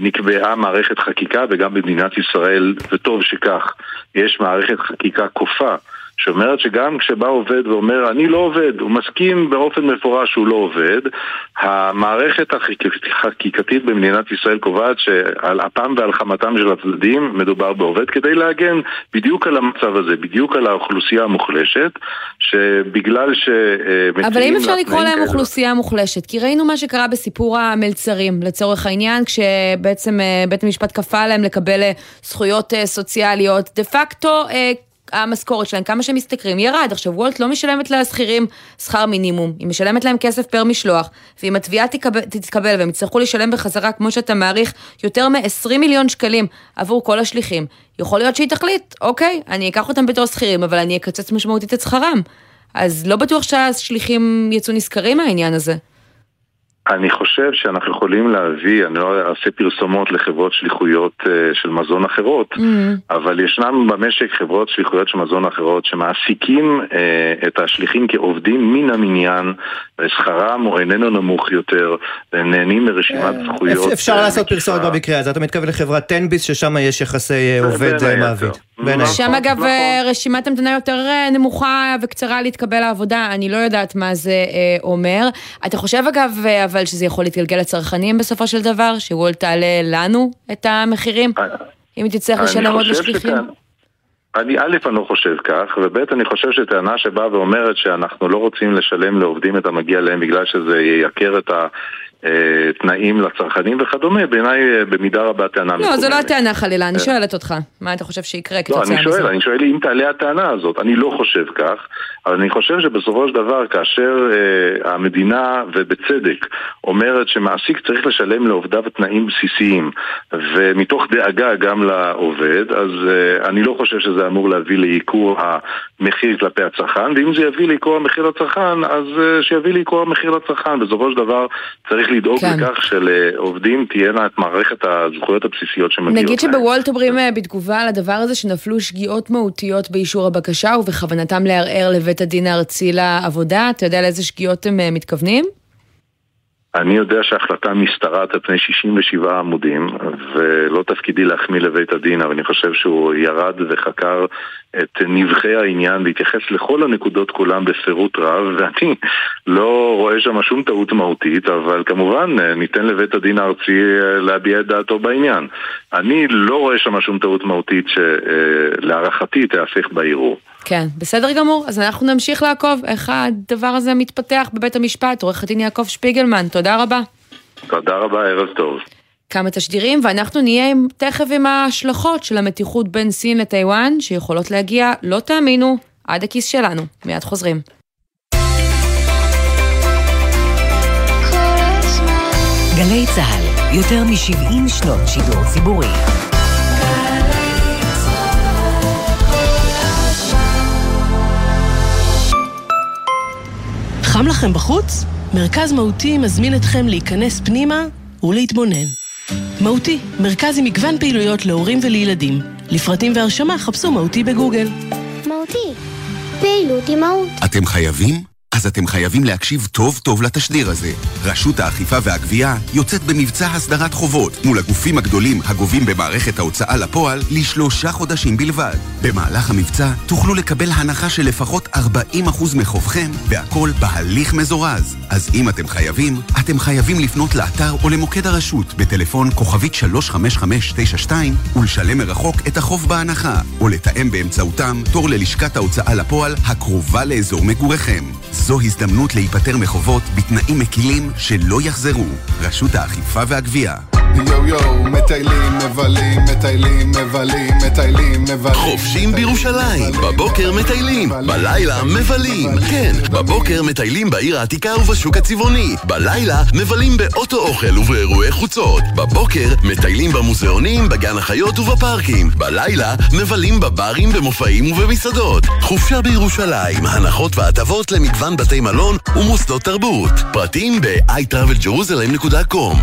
נקבעה מערכת חקיקה, וגם במדינת ישראל, וטוב שכך, יש מערכת חקיקה כופה, שאומרת שגם כשבא עובד ואומר אני לא עובד, הוא מסכים באופן מפורש שהוא לא עובד. המערכת החקיקתית במדינת ישראל קובעת שעל אפם ועל חמתם של הצדדים מדובר בעובד, כדי להגן בדיוק על המצב הזה, בדיוק על האוכלוסייה המוחלשת, שבגלל ש... אבל אם אפשר לקרוא להם אוכלוסייה מוחלשת, כי ראינו מה שקרה בסיפור המלצרים לצורך העניין, כשבעצם בית המשפט כפה להם לקבל זכויות סוציאליות, דה פקטו המשכורת שלהם, כמה שהם משתכרים, ירד. עכשיו, וולט לא משלמת לשכירים שכר מינימום, היא משלמת להם כסף פר משלוח, ואם התביעה תתקבל והם יצטרכו לשלם בחזרה, כמו שאתה מעריך, יותר מ-עשרים מיליון שקלים עבור כל השליחים. יכול להיות שהיא תחליט, אוקיי, אני אקח אותם בתור שכירים, אבל אני אקצץ משמעותית את שכרם. אז לא בטוח שהשליחים יצאו נזכרים מהעניין הזה. אני חושב שאנחנו יכולים להביא, אני לא אעשה פרסומות לחברות שליחויות של מזון אחרות, אבל ישנם במשק חברות שליחויות של מזון אחרות שמעסיקים את השליחים כעובדים מן המניין, ושכרם הוא איננו נמוך יותר, והם נהנים מרשימת זכויות. אפשר לעשות פרסומת במקרה הזה, אתה מתכוון לחברת תנביס, ששם יש יחסי עובד מעביד. שם אגב רשימת המתנה יותר נמוכה וקצרה להתקבל לעבודה, אני לא יודעת מה זה אומר. אתה חושב אגב, אבל שזה יכול להתגלגל לצרכנים בסופו של דבר, שוולט תעלה לנו את המחירים, אם תצטרך לשלם עוד לשליחים? אני א' אני לא חושב כך, וב' אני חושב שטענה שבאה ואומרת שאנחנו לא רוצים לשלם לעובדים את המגיע להם בגלל שזה ייקר את ה... תנאים לצרכנים וכדומה, בעיניי במידה רבה הטענה לא, זו לא הטענה חלילה, אני שואלת אותך מה אתה חושב שיקרה כתוצאה מזה? לא, אני שואל, אני שואל אם תעלה הטענה הזאת, אני לא חושב כך, אבל אני חושב שבסופו של דבר כאשר המדינה ובצדק אומרת שמעסיק צריך לשלם לעובדיו תנאים בסיסיים ומתוך דאגה גם לעובד, אז אני לא חושב שזה אמור להביא לעיקור המחיר כלפי הצרכן, ואם זה יביא לעיקור המחיר לצרכן, אז שיביא לעיקור המחיר לצרכן. בסופו של דבר צריך לדאוג לכך שלעובדים תהיינה את מערכת הזכויות הבסיסיות שמגיעות. נגיד שבוולט אומרים בתגובה לדבר הזה שנפלו שגיאות מהותיות באישור הבקשה ובכוונתם לערער לבית הדין הארצי לעבודה. אתה יודע לאיזה שגיאות הם מתכוונים? אני יודע שההחלטה משתרעת על פני שישים ושבעה עמודים, ולא תפקידי להחמיא לבית הדין, אבל אני חושב שהוא ירד וחקר את נבחי העניין, והתייחס לכל הנקודות כולם בפירוט רב, ואני לא רואה שם שום טעות מהותית, אבל כמובן ניתן לבית הדין הארצי להביע את דעתו בעניין. אני לא רואה שם שום טעות מהותית שלהערכתי תהפך בעירור. כן, בסדר גמור. אז אנחנו נמשיך לעקוב איך הדבר הזה מתפתח בבית המשפט. עורך הדין יעקב שפיגלמן, תודה רבה. תודה רבה, ערב טוב. כמה תשדירים, ואנחנו נהיה תכף עם ההשלכות של המתיחות בין סין לטיוואן, שיכולות להגיע, לא תאמינו, עד הכיס שלנו. מיד חוזרים. גלי צהל, יותר מ-שבעים שנות שידור ציבורי. חם לכם בחוץ? מרכז מהותי מזמין אתכם להיכנס פנימה ולהתבונן. מהותי, מרכז עם מגוון פעילויות להורים ולילדים, לפרטים והרשמה חפשו מהותי בגוגל. מהותי. פעילות עם מהות. אתם חייבים? אז אתם חייבים להקשיב טוב טוב לתשדיר הזה. רשות האכיפה והגבייה יוצאת במבצע הסדרת חובות מול הגופים הגדולים הגובים במערכת ההוצאה לפועל לשלושה חודשים בלבד. במהלך המבצע תוכלו לקבל הנחה של לפחות ארבעים אחוז מחובכם, והכל בהליך מזורז. אז אם אתם חייבים, אתם חייבים לפנות לאתר או למוקד הרשות בטלפון כוכבית שלוש חמש חמש תשע שתיים ולשלם מרחוק את החוב בהנחה, או לתאם באמצעותם תור ללשכת ההוצאה לפועל הקרובה לאזור מגוריכם. זו הזדמנות להיפטר מחובות בתנאים מקילים שלא יחזרו. רשות האכיפה והגבייה. יו יו, מטיילים, מבלים, מטיילים, מבלים, מטיילים, מבלים. חופשים בירושלים, בבוקר מטיילים, בלילה מבלים. כן, בבוקר מטיילים בעיר העתיקה ובשוק הצבעוני, בלילה מבלים באוטו אוכל ובאירועי חוצות, בבוקר מטיילים במוזיאונים, בגן החיות ובפארקים, בלילה מבלים בברים, במופעים ובמסעדות. חופשה בירושלים, הנחות והטבות למגוון בתי מלון ומוסדות תרבות. פרטים ב-איי טראבל ג'רוזלם נקודה קום.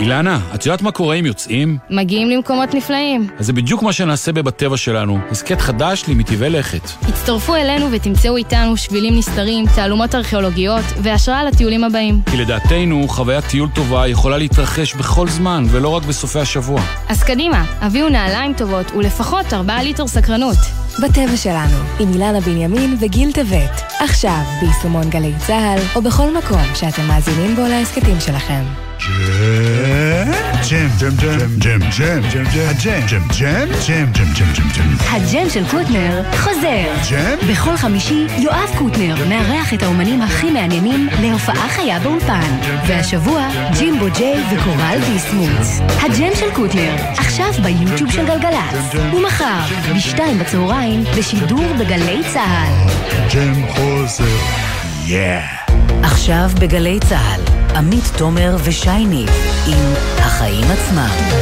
אילנה, את יודעת מה קורה אם יוצאים? מגיעים למקומות נפלאים. אז זה בדיוק מה שנעשה בבטבע שלנו. הסקט חדש לי מטבעי לכת. הצטרפו אלינו ותמצאו איתנו שבילים נסתרים, תעלומות ארכיאולוגיות והשראה לטיולים הבאים. כי לדעתנו, חוויית טיול טובה יכולה להתרחש בכל זמן ולא רק בסופי השבוע. אז קדימה, הביאו נעליים טובות ולפחות ארבעה ליטר סקרנות. בטבע שלנו, עם אילנה בנימין וגיל טבת. עכשיו, ביישומון גלי צהל, או בכל מקום שאתם מאזינים בו להסקטים שלכם. ג'ם, ג'ם, ג'ם, ג'ם, ג'ם, ג'ם, הג'ם, ג'ם, ג'ם, ג'ם, ג'ם, ג'ם, ג'ם. הג'ם של קוטנר חוזר. ג'ם? בכל חמישי, יואב קוטנר מארח את האומנים הכי מעניינים להופעה חיה באולפן. והשבוע, ג'ימבו ג'יי וקורל ויסמוץ. הג'ם של קוטנר, עכשיו ביוטיוב של גלגלץ. ומחר, בשתיים בצהריים, בשידור בגלי צהל. ג'ם חוזר. יאה. עכשיו בגלי צהל, עמית תומר ושייני עם החיים עצמם.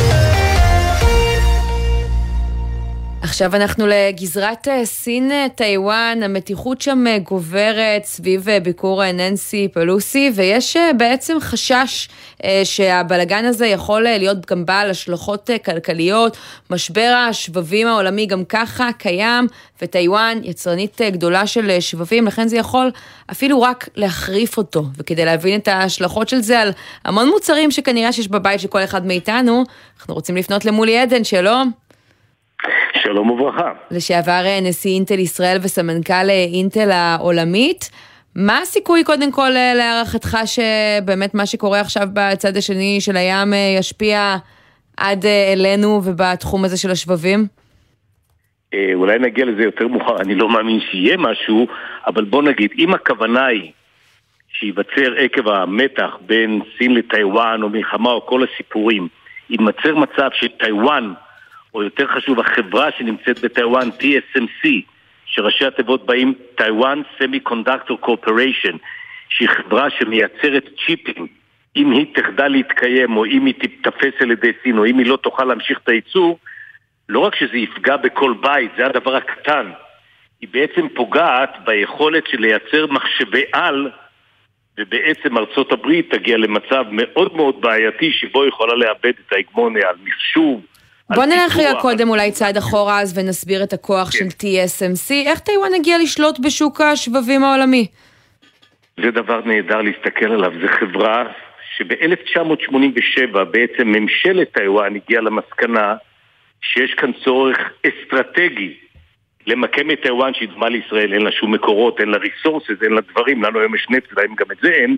עכשיו אנחנו לגזרת סין, טיואן, המתיחות שם גוברת סביב ביקור ננסי פלוסי, ויש בעצם חשש שהבלגן הזה יכול להיות גם בעל השלכות כלכליות, משבר השבבים העולמי גם ככה קיים, וטיואן יצרנית גדולה של שבבים, לכן זה יכול אפילו רק להחריף אותו, וכדי להבין את ההשלכות של זה על המון מוצרים שכנראה שיש בבית של כל אחד מאיתנו, אנחנו רוצים לפנות למולי עדן, שלום. שלום וברכה. לשעבר נשיא אינטל ישראל וסמנכ"ל אינטל העולמית, מה הסיכוי קודם כל להערכתך שבאמת מה שקורה עכשיו בצד השני של הים ישפיע עד אלינו ובתחום הזה של השבבים? אולי נגיע לזה יותר מאוחר, אני לא מאמין שיהיה משהו, אבל בוא נגיד, אם הכוונה היא שיווצר עקב המתח בין סין לטיואן או מלחמה או כל הסיפורים, ייווצר מצב שטיואן או יותר חשוב, החברה שנמצאת בטיואן, טי אס אם סי, שראשי התיבות באים טיואן Semiconductor Corporation, שהיא חברה שמייצרת צ'יפים, אם היא תחדל להתקיים, או אם היא תתפס על ידי סין, או אם היא לא תוכל להמשיך את הייצור, לא רק שזה יפגע בכל בית, זה הדבר הקטן, היא בעצם פוגעת ביכולת של לייצר מחשבי על, ובעצם ארצות הברית תגיע למצב מאוד מאוד בעייתי, שבו יכולה לאבד את ההגמוניה על מחשוב, בוא נלך קודם אולי צעד אחורה אז ונסביר את הכוח של טי אס אם סי. איך טיואן הגיע לשלוט בשוק השבבים העולמי? זה דבר נהדר להסתכל עליו. זו חברה שב-אלף תשע מאות שמונים ושבע בעצם ממשלת טיואן הגיעה למסקנה שיש כאן צורך אסטרטגי למקם את טיואן שהיא דומה לישראל, אין לה שום מקורות, אין לה ריסורסס, אין לה דברים, לנו היום יש נפט, להם גם את זה אין,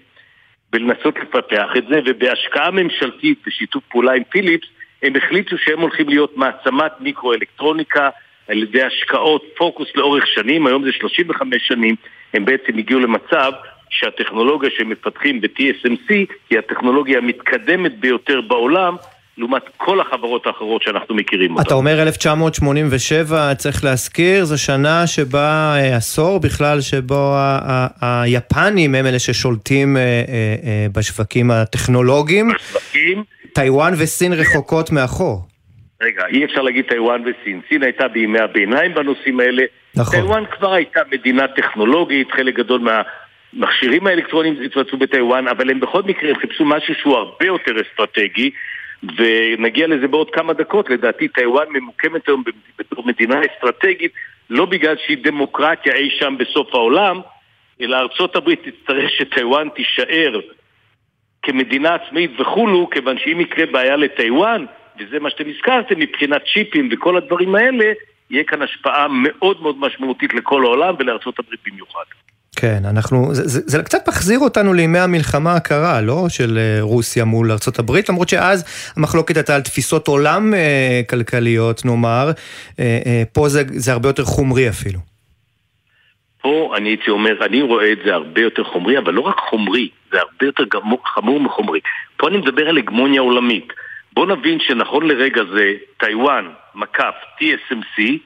ולנסות לפתח את זה, ובהשקעה ממשלתית ושיתוף פעולה עם פיליפס, הם החליטו שהם הולכים להיות מעצמת מיקרואלקטרוניקה על ידי השקעות פוקוס לאורך שנים, היום זה שלושים וחמש שנים, הם בעצם הגיעו למצב שהטכנולוגיה שמפתחים ב-טי אס אם סי היא הטכנולוגיה המתקדמת ביותר בעולם, לעומת כל החברות האחרות שאנחנו מכירים אותן. אתה אומר אלף תשע מאות שמונים ושבע, צריך להזכיר, זו שנה שבה עשור בכלל, שבו היפנים הם אלה ששולטים בשווקים הטכנולוגיים. בשווקים. טיואן וסין רחוקות מאחור. רגע, אי אפשר להגיד טיואן וסין. סין הייתה בימי הביניים בנושאים האלה. נכון. טיואן כבר הייתה מדינה טכנולוגית, חלק גדול מהמכשירים האלקטרונים התבצעו בטיואן, אבל הם בכל מקרה חיפשו משהו שהוא הרבה יותר אסטרטגי, ונגיע לזה בעוד כמה דקות. לדעתי טייוואן ממוקמת היום בתור מדינה אסטרטגית, לא בגלל שהיא דמוקרטיה אי שם בסוף העולם, אלא ארצות הברית תצטרך שטייוואן תישאר כמדינה עצמאית וכולו, כיוון שאם יקרה בעיה לטייוואן, וזה מה שאתם הזכרתם מבחינת צ'יפים וכל הדברים האלה, יהיה כאן השפעה מאוד מאוד משמעותית לכל העולם ולארצות הברית במיוחד. כן, אנחנו, זה, זה, זה קצת מחזיר אותנו לימי המלחמה הקרה, לא? של רוסיה מול ארצות הברית, למרות שאז המחלוקת הייתה על תפיסות עולם אה, כלכליות, נאמר, אה, אה, פה זה, זה הרבה יותר חומרי אפילו. פה אני הייתי אומר, אני רואה את זה הרבה יותר חומרי, אבל לא רק חומרי, זה הרבה יותר גמור, חמור מחומרי. פה אני מדבר על הגמוניה עולמית. בוא נבין שנכון לרגע זה, טיואן, מקף, טי אס אם סי,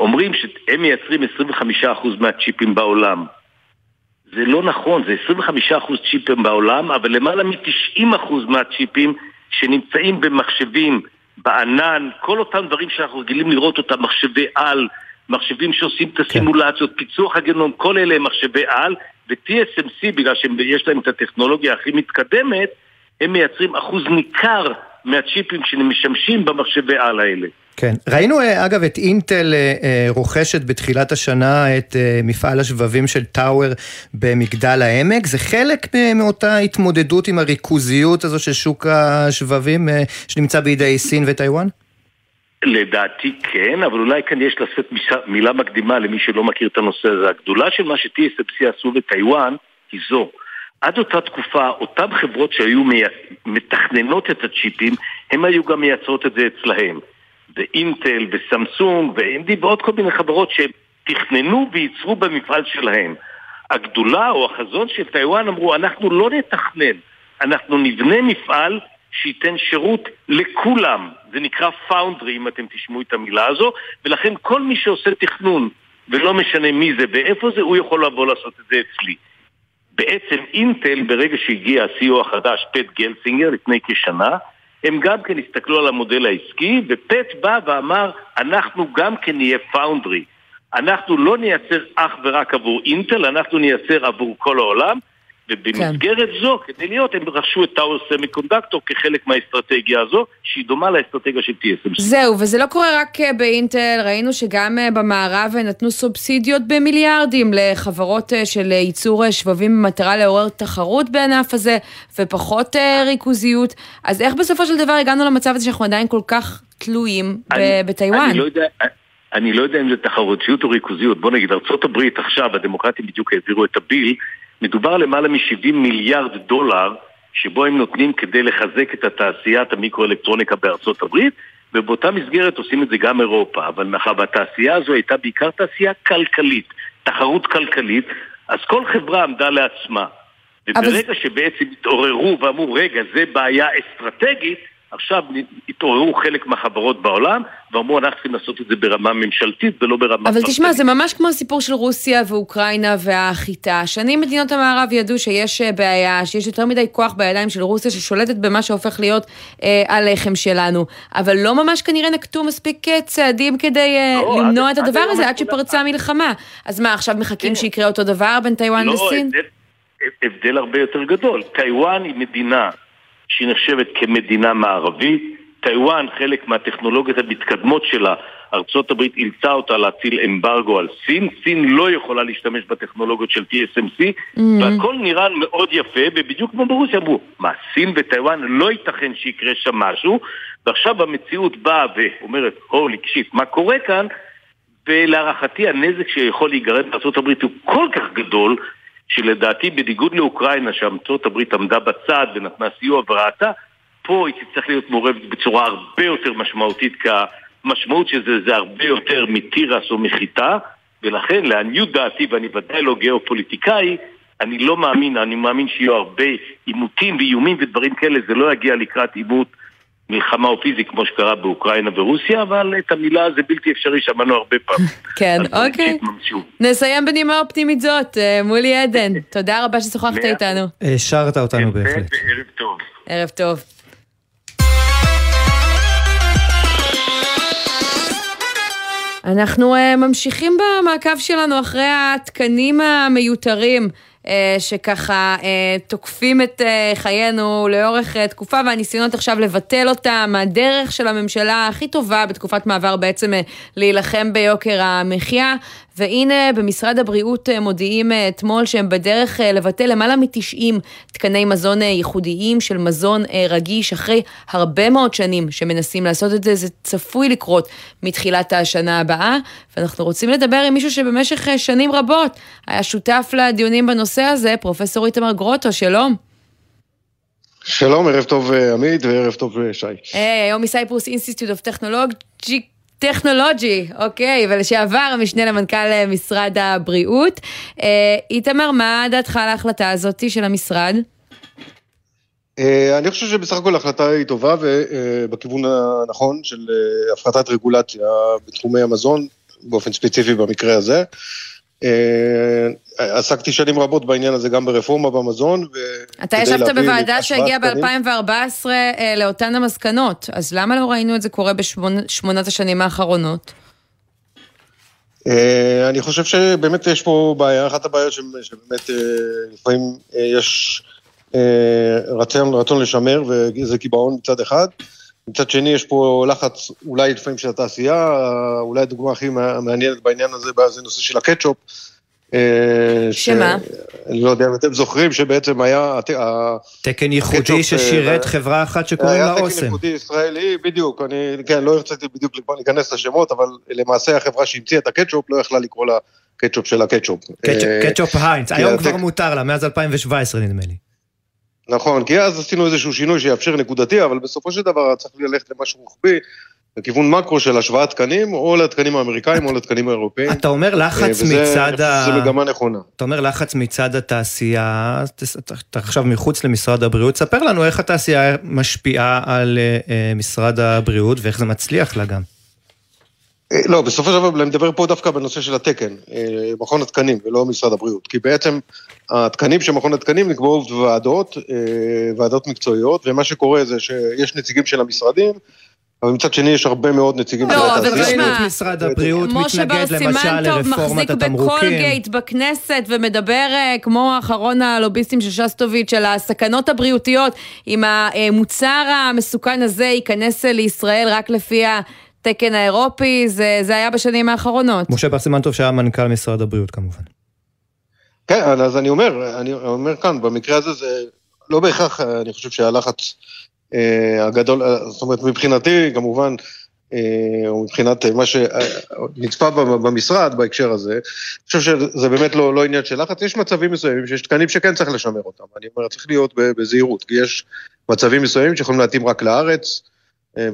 אומרים שהם מייצרים עשרים וחמישה אחוז מהצ'יפים בעולם. זה לא נכון, זה עשרים וחמישה אחוז צ'יפים בעולם, אבל למעלה מ-תשעים אחוז מהצ'יפים שנמצאים במחשבים, בענן, כל אותם דברים שאנחנו רגילים לראות אותם, מחשבי על, מחשבים שעושים את הסימולציות, פיצוח הגנום, כל אלה הם מחשבי על, ו-טי אס אם סי, בגלל שיש להם את הטכנולוגיה הכי מתקדמת, הם מייצרים אחוז ניכר מהצ'יפים שמשמשים במחשבי על האלה. כן, ראינו אגב את אינטל רוכשת בתחילת השנה את מפעל השבבים של טאוור במגדל העמק, זה חלק מאותה התמודדות עם הריכוזיות הזו של שוק השבבים שנמצא בידי סין וטיואן? לדעתי כן, אבל אולי כאן יש לשאת מילה מקדימה למי שלא מכיר את הנושא הזה. הגדולה של מה ש-טי אס אם סי עשו בטיואן היא זו. עד אותה תקופה, אותן חברות שהיו מתכננות את הצ'יפים, הן היו גם מייצרות את זה אצלהם. ואינטל וסמסונג ואמדי ועוד כל מיני חברות שתכננו וייצרו במפעל שלהם. הגדולה או החזון של טיואן אמרו, אנחנו לא נתכנן, אנחנו נבנה מפעל שייתן שירות לכולם. זה נקרא פאונדרי, אם אתם תשמעו את המילה הזו, ולכן כל מי שעושה תכנון, ולא משנה מי זה ואיפה זה, הוא יכול לבוא לעשות את זה אצלי. בעצם אינטל, ברגע שהגיע ה-סי אי או החדש, פט גלסינגר, לפני כשנה, הם גם כן הסתכלו על המודל העסקי, ופט בא ואמר, אנחנו גם כן נהיה פאונדרי. אנחנו לא נייצר אך ורק עבור אינטל, אנחנו נייצר עבור כל העולם, ובמסגרת כן. זו, כדי להיות, הם רכשו את טאוור סמי קונדקטור כחלק מהאסטרטגיה הזו, שהיא דומה לאסטרטגיה של טי אס אם סי. זהו, וזה לא קורה רק באינטל, ראינו שגם במערב נתנו סובסידיות במיליארדים לחברות של ייצור שבבים במטרה לעורר תחרות בענף הזה, ופחות ריכוזיות. אז איך בסופו של דבר הגענו למצב הזה שאנחנו עדיין כל כך תלויים אני, בטיואן? אני לא יודע... אני לא יודע אם זה תחרותיות או ריכוזיות. בוא נגיד, ארצות הברית עכשיו, הדמוקרטים בדיוק העבירו את הביל, מדובר למעלה מ-שבעים מיליארד דולר, שבו הם נותנים כדי לחזק את התעשיית המיקרואלקטרוניקה בארצות הברית, ובאותה מסגרת עושים את זה גם אירופה. אבל מאחר והתעשייה הזו הייתה בעיקר תעשייה כלכלית, תחרות כלכלית, אז כל חברה עמדה לעצמה. וברגע שבעצם התעוררו ואמרו, רגע, זה בעיה אסטרטגית, עכשיו התעוררו חלק מהחברות בעולם, ואמרו אנחנו צריכים לעשות את זה ברמה ממשלתית ולא ברמה... אבל תשמע, פרטית. זה ממש כמו הסיפור של רוסיה ואוקראינה והחיטה. שנים מדינות המערב ידעו שיש בעיה, שיש יותר מדי כוח בידיים של רוסיה, ששולטת במה שהופך להיות אה, הלחם שלנו. אבל לא ממש כנראה נקטו מספיק צעדים כדי אה, לא, למנוע עד, את הדבר עד הזה, עד שפרצה המלחמה. אז מה, עכשיו מחכים שיקרה אותו דבר בין טיואן לא, לסין? לא, הבדל, הבדל הרבה יותר גדול. טיואן היא מדינה... שהיא נחשבת כמדינה מערבית. טיואן, חלק מהטכנולוגיות המתקדמות שלה, ארצות הברית אילצה אותה להטיל אמברגו על סין, סין לא יכולה להשתמש בטכנולוגיות של טי אס אם סי, mm-hmm. והכל נראה מאוד יפה, ובדיוק כמו ברוסיה, אמרו, מה, סין וטיואן לא ייתכן שיקרה שם משהו, ועכשיו המציאות באה ואומרת, הולי קשיט, מה קורה כאן? ולהערכתי הנזק שיכול להיגרם בארצות הברית הוא כל כך גדול, שלדעתי בניגוד לאוקראינה שארצות הברית עמדה בצד ונתנה סיוע וראתה, פה היא תצטרך להיות מעורבת בצורה הרבה יותר משמעותית, כי המשמעות של זה זה הרבה יותר מטירס או מחיטה, ולכן לעניות דעתי, ואני ודאי לא גיאופוליטיקאי, אני לא מאמין, אני מאמין שיהיו הרבה עימותים ואיומים ודברים כאלה, זה לא יגיע לקראת עימות מלחמה או פיזי כמו שקרה באוקראינה ורוסיה, אבל את המילה זה בלתי אפשרי, שמענו הרבה פעמים. כן, אוקיי. נסיים בנימה אופטימית זאת, מולי עדן. תודה רבה ששוחחת איתנו. השארת אותנו בהחלט. ערב טוב. ערב טוב. אנחנו ממשיכים במעקב שלנו אחרי התקנים המיותרים שככה תוקפים את חיינו לאורך תקופה, והניסיונות עכשיו לבטל אותם, הדרך של הממשלה הכי טובה בתקופת מעבר בעצם להילחם ביוקר המחיה, והנה במשרד הבריאות מודיעים אתמול שהם בדרך לבטל למעלה מ-תשעים תקני מזון ייחודיים של מזון רגיש, אחרי הרבה מאוד שנים שמנסים לעשות את זה, זה צפוי לקרות מתחילת השנה הבאה, ואנחנו רוצים לדבר עם מישהו שבמשך שנים רבות היה שותף לדיונים בנושא הזה, פרופסור איתמר גרוטו, שלום. שלום, ערב טוב עמית וערב טוב שי. היום מסייפרוס אינסטיטוט אוף טכנולוג'י, טכנולוגי, אוקיי, ולשעבר המשנה למנכ"ל משרד הבריאות. איתמר, מה דעתך על ההחלטה הזאת של המשרד? אני חושב שבסך הכל ההחלטה היא טובה, ובכיוון הנכון של הפחתת רגולציה בתחומי המזון, באופן ספציפי במקרה הזה. עסקתי שנים רבות בעניין הזה גם ברפורמה במזון. אתה ישבת בוועדה שהגיעה ב-אלפיים וארבע עשרה לאותן המסקנות, אז למה לא ראינו את זה קורה בשמונת השנים האחרונות? אני חושב שבאמת יש פה בעיה, אחת הבעיות שבאמת לפעמים יש רצון, רצון לשמר, וזה קיבעון מצד אחד. מצד שני, יש פה לחץ, אולי לפעמים של התעשייה, אולי הדוגמה הכי מעניינת בעניין הזה, זה נושא של הקטשופ. שמה? אני לא יודע, אתם זוכרים שבעצם היה... תקן ייחודי ששירת חברה אחת שקוראים לה אוסם. היה תקן ייחודי ישראלי, בדיוק, אני כן, לא הרציתי בדיוק להיכנס לשמות, אבל למעשה החברה שהמציאה את הקטשופ לא יכלה לקרוא לה קטשופ של הקטשופ. קטשופ היינץ, היום כבר מותר לה, מאז אלפיים ושבע עשרה נדמה לי. נכון, כי אז עשינו איזשהו שינוי שיאפשר נקודתי, אבל בסופו של דבר צריך ללכת למשהו רוחבי, לכיוון מקרו של השוואת תקנים, או לתקנים האמריקאים, או לתקנים האירופאים. אתה אומר לחץ מצד ה... וזה מגמה נכונה. אתה אומר לחץ מצד התעשייה, אתה עכשיו מחוץ למשרד הבריאות, ספר לנו איך התעשייה משפיעה על משרד הבריאות, ואיך זה מצליח לה גם. לא, בסופו של דבר, אני מדבר פה דווקא בנושא של התקן, מכון התקנים, ולא משרד הבריאות, כי בעצם התקנים שמכון התקנים נקבעו בוועדות, ועדות מקצועיות, ומה שקורה זה שיש נציגים של המשרדים, אבל מצד שני יש הרבה מאוד נציגים של התעשייה. לא, אבל משרד הבריאות מתנגד למשל לרפורמת התמרוקים. מחזיק בקולגייט בכנסת ומדבר כמו האחרון הלוביסטים של שסטוביץ' על הסכנות הבריאותיות, אם המוצר המסוכן הזה ייכנס לישראל רק לפי ה... תקן האירופי, זה, זה היה בשנים האחרונות. משה בר סימן טוב שהיה מנכ"ל משרד הבריאות כמובן. כן, אז אני אומר, אני אומר כאן, במקרה הזה זה לא בהכרח, אני חושב שהלחץ אה, הגדול, זאת אומרת מבחינתי כמובן, או מבחינת מה שנצפה במשרד בהקשר הזה, אני חושב שזה באמת לא, לא עניין של לחץ, יש מצבים מסוימים שיש תקנים שכן צריך לשמר אותם, אני אומר, צריך להיות בזהירות, כי יש מצבים מסוימים שיכולים להתאים רק לארץ,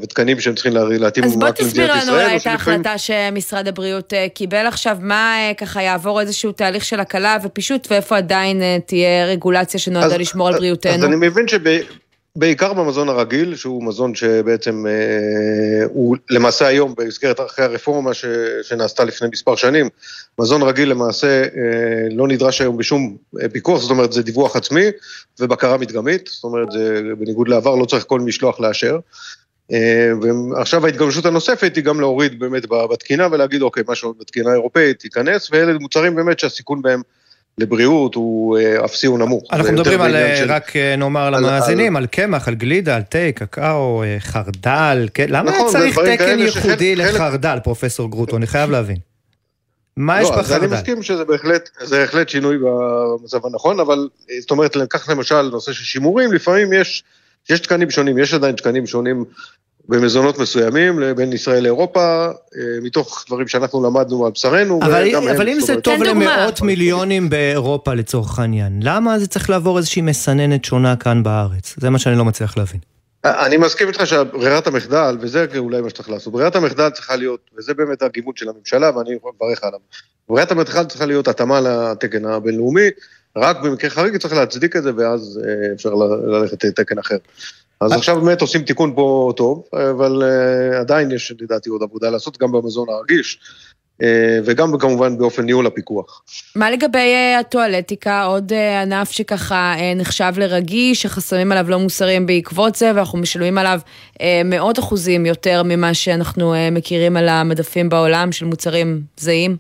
ותקנים שהם צריכים להתאים רק למדינת ישראל. אז בוא תסביר לנו אולי את ההחלטה שמשרד הבריאות קיבל עכשיו, מה ככה יעבור איזשהו תהליך של הקלה ופישוט, ואיפה עדיין תהיה רגולציה שנועדה לשמור על בריאותנו? אז אני מבין שבעיקר במזון הרגיל, שהוא מזון שבעצם הוא למעשה היום, במסגרת אחרי הרפורמה שנעשתה לפני מספר שנים, מזון רגיל למעשה לא נדרש היום בשום פיקוח, זאת אומרת זה דיווח עצמי ובקרה מדגמית, זאת אומרת זה בניגוד לעבר לא צריך כל משלוח לאשר. ועכשיו ההתגמשות הנוספת היא גם להוריד באמת בתקינה ולהגיד אוקיי, משהו בתקינה האירופאית תיכנס, ואלה מוצרים באמת שהסיכון בהם לבריאות הוא אפסי ונמוך. אנחנו מדברים על, רק נאמר למאזינים, על קמח, על גלידה, על תה, קקאו, חרדל, למה צריך תקן ייחודי לחרדל, פרופסור גרוטו, אני חייב להבין. מה יש בחרדל? אני מסכים שזה בהחלט שינוי במצב הנכון, אבל זאת אומרת, לקח למשל נושא של שימורים, לפעמים יש... יש תקנים שונים, יש עדיין תקנים שונים במזונות מסוימים, בין ישראל לאירופה, מתוך דברים שאנחנו למדנו על בשרנו. אבל, אבל אם זה טוב למאות מיליונים באירופה לצורך העניין, למה זה צריך לעבור איזושהי מסננת שונה כאן בארץ? זה מה שאני לא מצליח להבין. אני מסכים איתך שברירת המחדל, וזה אולי מה שצריך לעשות, ברירת המחדל צריכה להיות, וזה באמת הגימות של הממשלה, ואני מברך עליו, ברירת המחדל צריכה להיות התאמה לתקן הבינלאומי, רק במקרה חריג צריך להצדיק את זה, ואז אפשר ללכת לתקן אחר. אז עכשיו באמת עושים תיקון פה טוב, אבל עדיין יש לדעתי עוד עבודה לעשות, גם במזון הרגיש, וגם כמובן באופן ניהול הפיקוח. מה לגבי הטואלטיקה, עוד ענף שככה נחשב לרגיש, שחסמים עליו לא מוסריים בעקבות זה, ואנחנו משלמים עליו מאות אחוזים יותר ממה שאנחנו מכירים על המדפים בעולם של מוצרים זהים?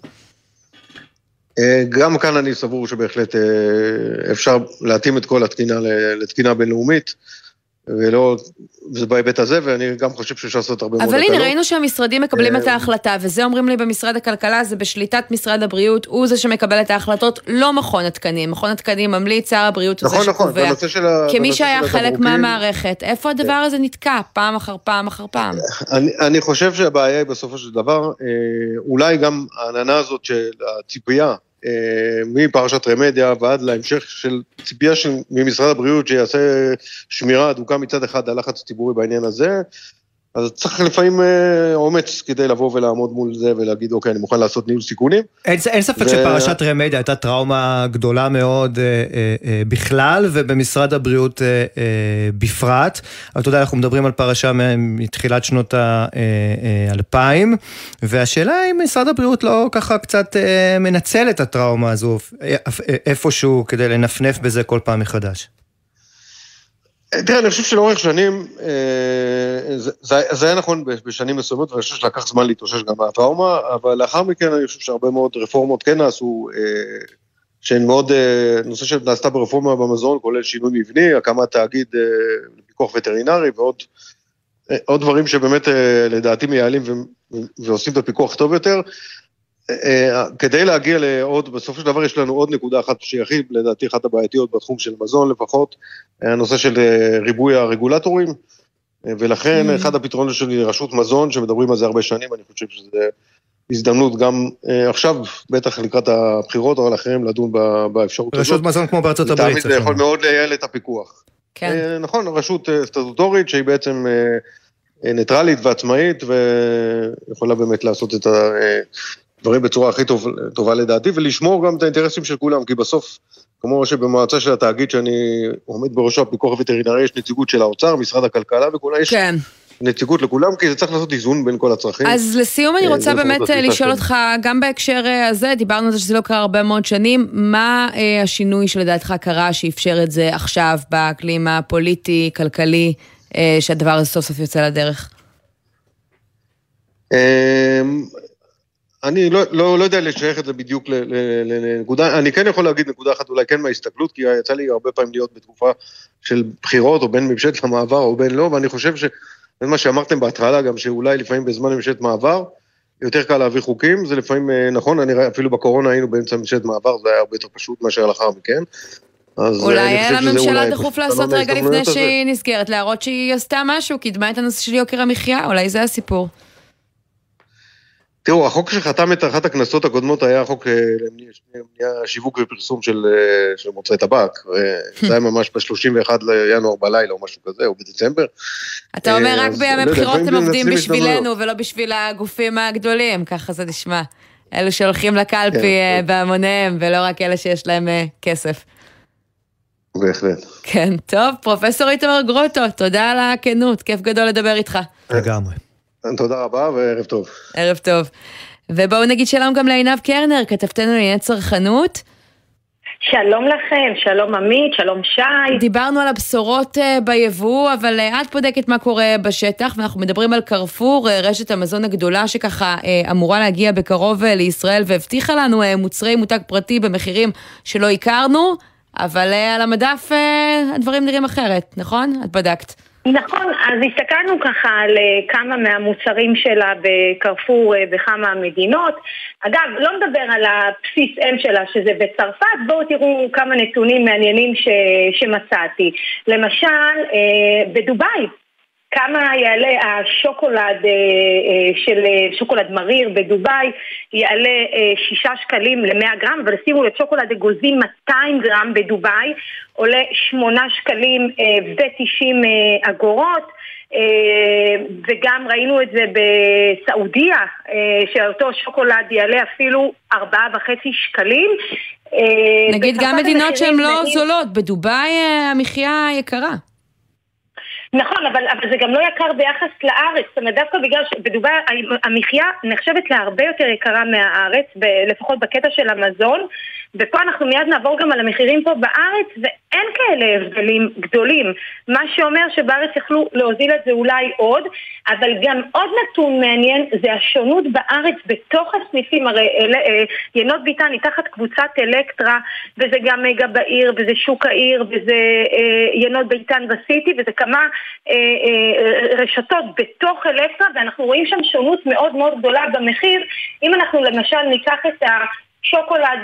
גם כאן אני סבור שבהחלט אפשר להתאים את כל התקינה לתקינה בינלאומית, ולא, זה בהיבט הזה, ואני גם חושב שאפשר לעשות הרבה מאוד. אבל הנה, ראינו שהמשרדים מקבלים את ההחלטה, וזה אומרים לי במשרד הכלכלה, זה בשליטת משרד הבריאות, הוא זה שמקבל את ההחלטות, לא מכון התקנים. מכון התקנים ממליץ, שר הבריאות הוא זה שקובע. כמי שהיה חלק מהמערכת, איפה הדבר הזה נתקע? פעם אחר פעם אחר פעם. אני חושב שהבעיה היא בסופו של דבר, אולי גם העננה הזאת של הציפייה, מפרשת רמדיה ועד להמשך של ציפייה ממשרד הבריאות שיעשה שמירה הדוקה מצד אחד הלחץ הציבורי בעניין הזה, אז צריך לפעמים אומץ כדי לבוא ולעמוד מול זה ולהגיד אוקיי, אני מוכן לעשות ניהול סיכונים. אין, אין ספק ו... שפרשת רמדיה הייתה טראומה גדולה מאוד אה, אה, אה, בכלל, ובמשרד הבריאות אה, אה, בפרט. אבל אתה יודע, אנחנו מדברים על פרשה מתחילת שנות ה-אלפיים, אה, אה, והשאלה היא, משרד הבריאות לא ככה קצת אה, מנצל את הטראומה הזו איפשהו כדי לנפנף בזה כל פעם מחדש. תראה, אני חושב שלאורך שנים, זה היה נכון בשנים מסוימות, ואני חושב שלקח זמן להתאושש גם מהטראומה, אבל לאחר מכן אני חושב שהרבה מאוד רפורמות כן נעשו, שהן מאוד, נושא שנעשתה ברפורמה במזון, כולל שינוי מבני, הקמת תאגיד לפיקוח וטרינרי, ועוד דברים שבאמת לדעתי מייעלים ועושים את הפיקוח טוב יותר, כדי להגיע לעוד, בסופו של דבר יש לנו עוד נקודה אחת שיחיד, לדעתי אחת הבעייתיות בתחום של מזון לפחות, הנושא של ריבוי הרגולטורים, ולכן אחד הפתרונות של רשות מזון, שמדברים על זה הרבה שנים, אני חושב שזה הזדמנות גם עכשיו, בטח לקראת הבחירות, אבל אחרים לדון באפשרות הזאת. רשות מזון כמו בארצות הברית. תמיד זה יכול מאוד לייעל את הפיקוח. כן. נכון, רשות סטטוטורית שהיא בעצם ניטרלית ועצמאית, ויכולה באמת לעשות את ה... דברים בצורה הכי טוב, טובה לדעתי, ולשמור גם את האינטרסים של כולם, כי בסוף, כמו שבמועצה של התאגיד שאני עומד בראשו הפיקוח וטרינרי, יש נציגות של האוצר, משרד הכלכלה, וכולה יש כן. נציגות לכולם, כי זה צריך לעשות איזון בין כל הצרכים. אז לסיום אני רוצה באמת לשאול אותך, גם בהקשר הזה, דיברנו על זה שזה לא קרה הרבה מאוד שנים, מה השינוי שלדעתך קרה, שאפשר את זה עכשיו, באקלים הפוליטי, כלכלי, שהדבר הזה סוף סוף יוצא לדרך? אני לא, לא, לא יודע לשייך את זה בדיוק לנקודה, אני כן יכול להגיד נקודה אחת אולי כן מההסתכלות, כי יצא לי הרבה פעמים להיות בתקופה של בחירות, או בין ממשלת למעבר, או בין לא, ואני חושב שזה מה שאמרתם בהתחלה גם, שאולי לפעמים בזמן ממשלת מעבר, יותר קל להביא חוקים, זה לפעמים נכון, אני אפילו בקורונה היינו באמצע ממשלת מעבר, זה היה הרבה יותר פשוט מאשר לאחר מכן. אולי היה לממשלה דחוף לעשות רגע לפני שהיא נסגרת, להראות שהיא עשתה משהו, קידמה את הנושא של יוקר המחיה, אולי זה הסיפור. תראו, החוק שחתם את אחת הכנסות הקודמות היה החוק למניעת שיווק ופרסום של, של מוצרי טבק, וזה היה ממש ב-שלושים ואחד לינואר בלילה או משהו כזה, או בדצמבר. אתה אומר רק בימי בחירות הם עובדים בשבילנו ולא בשביל הגופים הגדולים, ככה זה נשמע. אלו שהולכים לקלפי בהמוניהם ולא רק אלה שיש להם כסף. בהחלט. כן, טוב, פרופסור איתמר גרוטו, תודה על הכנות, כיף גדול לדבר איתך. לגמרי. תודה רבה וערב טוב. ערב טוב. ובואו נגיד שלום גם לעינב קרנר, כתבתנו לעניין צרכנות. שלום לכם, שלום עמית, שלום שי. דיברנו על הבשורות ביבוא, אבל את בודקת מה קורה בשטח, ואנחנו מדברים על קרפור, רשת המזון הגדולה שככה אמורה להגיע בקרוב לישראל, והבטיחה לנו מוצרי מותג פרטי במחירים שלא הכרנו, אבל על המדף הדברים נראים אחרת, נכון? את בדקת. נכון, אז הסתכלנו ככה על כמה מהמוצרים שלה בקרפור בכמה המדינות. אגב, לא מדבר על הבסיס M שלה שזה בצרפת, בואו תראו כמה נתונים מעניינים ש... שמצאתי. למשל, בדוביי, כמה יעלה השוקולד של שוקולד מריר בדוביי, יעלה שישה שקלים ל-מאה גרם, אבל שימו לשוקולד אגוזים מאתיים גרם בדוביי, עולה שמונה שקלים ותשעים אגורות, וגם ראינו את זה בסעודיה, שאותו שוקולד יעלה אפילו ארבעה וחצי שקלים. נגיד גם מדינות שהן לא זולות, בדוביי המחיה יקרה. נכון, אבל, אבל זה גם לא יקר ביחס לארץ, זאת אומרת דווקא בגלל שבדוביי המחיה נחשבת להרבה יותר יקרה מהארץ, לפחות בקטע של המזון, ופה אנחנו מיד נעבור גם על המחירים פה בארץ, ואין כאלה הבדלים גדולים. מה שאומר שבארץ יכלו להוזיל את זה אולי עוד, אבל גם עוד נתון מעניין זה השונות בארץ בתוך הסניפים. הרי ינות ביטן היא תחת קבוצת אלקטרה, וזה גם מגה בעיר, וזה שוק העיר, וזה ינות ביטן וסיטי, וזה כמה רשתות בתוך אלקטרה, ואנחנו רואים שם שונות מאוד מאוד גדולה במחיר. אם אנחנו למשל ניקח את ה... שוקולד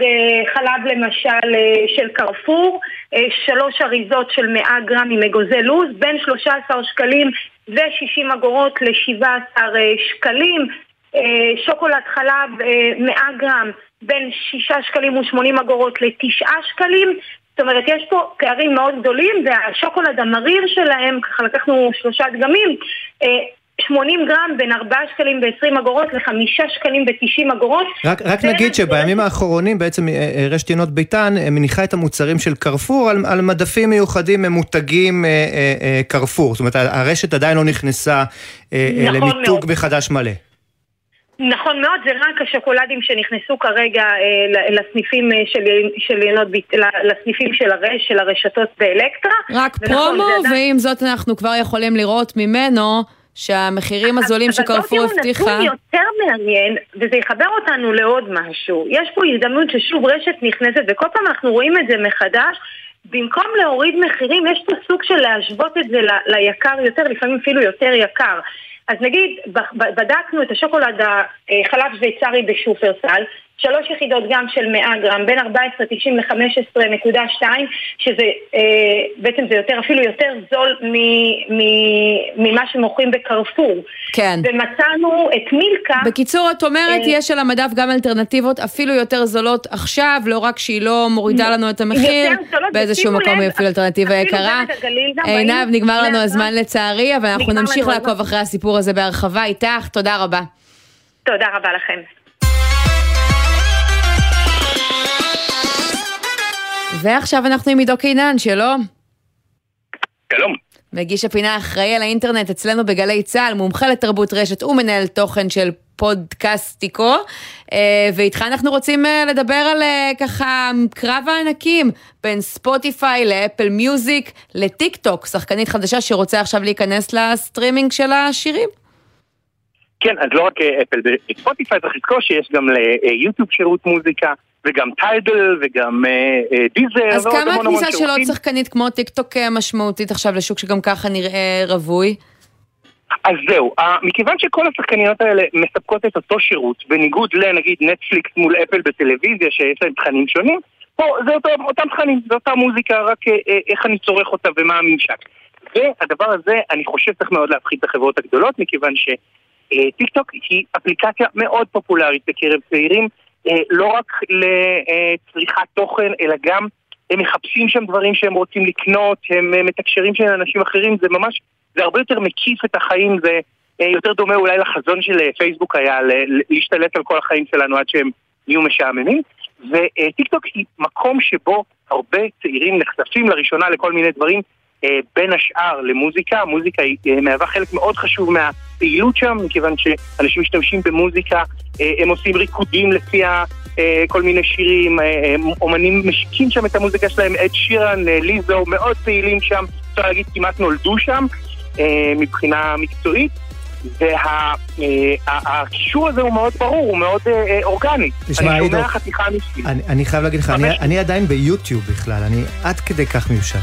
חלב למשל של קרפור, שלוש אריזות של מאה גרם עם אגוזי לוז, בין שלושה עשר שקלים ושישים אגורות ל-שבעה עשר שקלים. שוקולד חלב מאה גרם בין שישה שקלים ושמונים אגורות ל-תשעה שקלים. זאת אומרת, יש פה פערים מאוד גדולים, והשוקולד המריר שלהם, ככה לקחנו שלושה דגמים, שמונים גרם בין ארבעה שקלים ועשרים אגורות ל-חמישה שקלים ותשעים אגורות. רק, רק נגיד שבימים האחרונים בעצם רשת ינות ביתן מניחה את המוצרים של קרפור על, על מדפים מיוחדים ממותגים אה, אה, אה, קרפור. זאת אומרת, הרשת עדיין לא נכנסה אה, נכון למיתוג מחדש מלא. נכון מאוד, זה רק השוקולדים שנכנסו כרגע אה, לסניפים של, של ינות ביתן, לסניפים של, הרש, של הרשתות באלקטרה. רק פרומו, ועם זאת אנחנו כבר יכולים לראות ממנו שהמחירים הזולים שקרפור הבטיחה. אבל בואו תראו נתון יותר מעניין, וזה יחבר אותנו לעוד משהו. יש פה הזדמנות ששוב רשת נכנסת, וכל פעם אנחנו רואים את זה מחדש, במקום להוריד מחירים, יש פה סוג של להשוות את זה ל- ליקר יותר, לפעמים אפילו יותר יקר. אז נגיד, בדקנו את השוקולד החלב שוויצרי בשופרסל, שלוש יחידות גם של מאה גרם, בין ארבע עשרה תשעים ל-חמש עשרה נקודה שתיים, שזה אה, בעצם זה יותר, אפילו יותר זול מ- מ- ממה שמוכרים בקרפור. כן. ומצאנו את מילקה. בקיצור, את אומרת, אה... יש על המדף גם אלטרנטיבות אפילו יותר זולות עכשיו, לא רק שהיא לא מורידה לנו את המחיר, באיזשהו מקום היא אפילו אלטרנטיבה יקרה. עיניו, נגמר לנו הזמן לצערי, אבל אנחנו נמשיך לעקוב אחרי הסיפור הזה בהרחבה. איתך, תודה רבה. תודה רבה לכם. ועכשיו אנחנו עם עידו קינן, שלום. שלום. מגיש הפינה אחראי על האינטרנט אצלנו בגלי צהל, מומחה לתרבות רשת ומנהל תוכן של פודקאסטיקו, ואיתך אנחנו רוצים לדבר על ככה קרב הענקים בין ספוטיפיי לאפל מיוזיק לטיק טוק, שחקנית חדשה שרוצה עכשיו להיכנס לסטרימינג של השירים. כן, אז לא רק אפל, בספוטיפיי צריך לזכור שיש גם ליוטיוב שירות מוזיקה, וגם טיידל, וגם דיזר. אז כמה הכניסה של עוד שחקנית כמו טיקטוק משמעותית עכשיו לשוק שגם ככה נראה רווי? אז זהו, מכיוון שכל השחקניות האלה מספקות את אותו שירות, בניגוד לנגיד נטפליקס מול אפל בטלוויזיה, שיש להם תכנים שונים, פה זה אותם תכנים, זה אותה מוזיקה, רק איך אני צורך אותה ומה הממשק. והדבר הזה, אני חושב צריך מאוד להפחית את החברות הגדולות, מכיוון שטיקטוק היא אפליקציה מאוד פופולרית בקרב צעירים, לא רק לצריכת תוכן, אלא גם הם מחפשים שם דברים שהם רוצים לקנות, הם מתקשרים של אנשים אחרים, זה ממש, זה הרבה יותר מקיף את החיים, זה יותר דומה אולי לחזון של פייסבוק היה, להשתלט על כל החיים שלנו עד שהם יהיו משעממים, וטיקטוק היא מקום שבו הרבה צעירים נחשפים לראשונה לכל מיני דברים, בין השאר למוזיקה, המוזיקה היא מהווה חלק מאוד חשוב מהפעילות שם, מכיוון שאנשים משתמשים במוזיקה, הם עושים ריקודים לפי כל מיני שירים, אומנים משיקים שם את המוזיקה שלהם, את שירן, ליזו, מאוד פעילים שם, אפשר להגיד כמעט נולדו שם מבחינה מקצועית, והקישור הזה הוא מאוד ברור, הוא מאוד אורגני. אני שומע חתיכה משלי. אני חייב להגיד לך, אני עדיין ביוטיוב בכלל, אני עד כדי כך מיושב.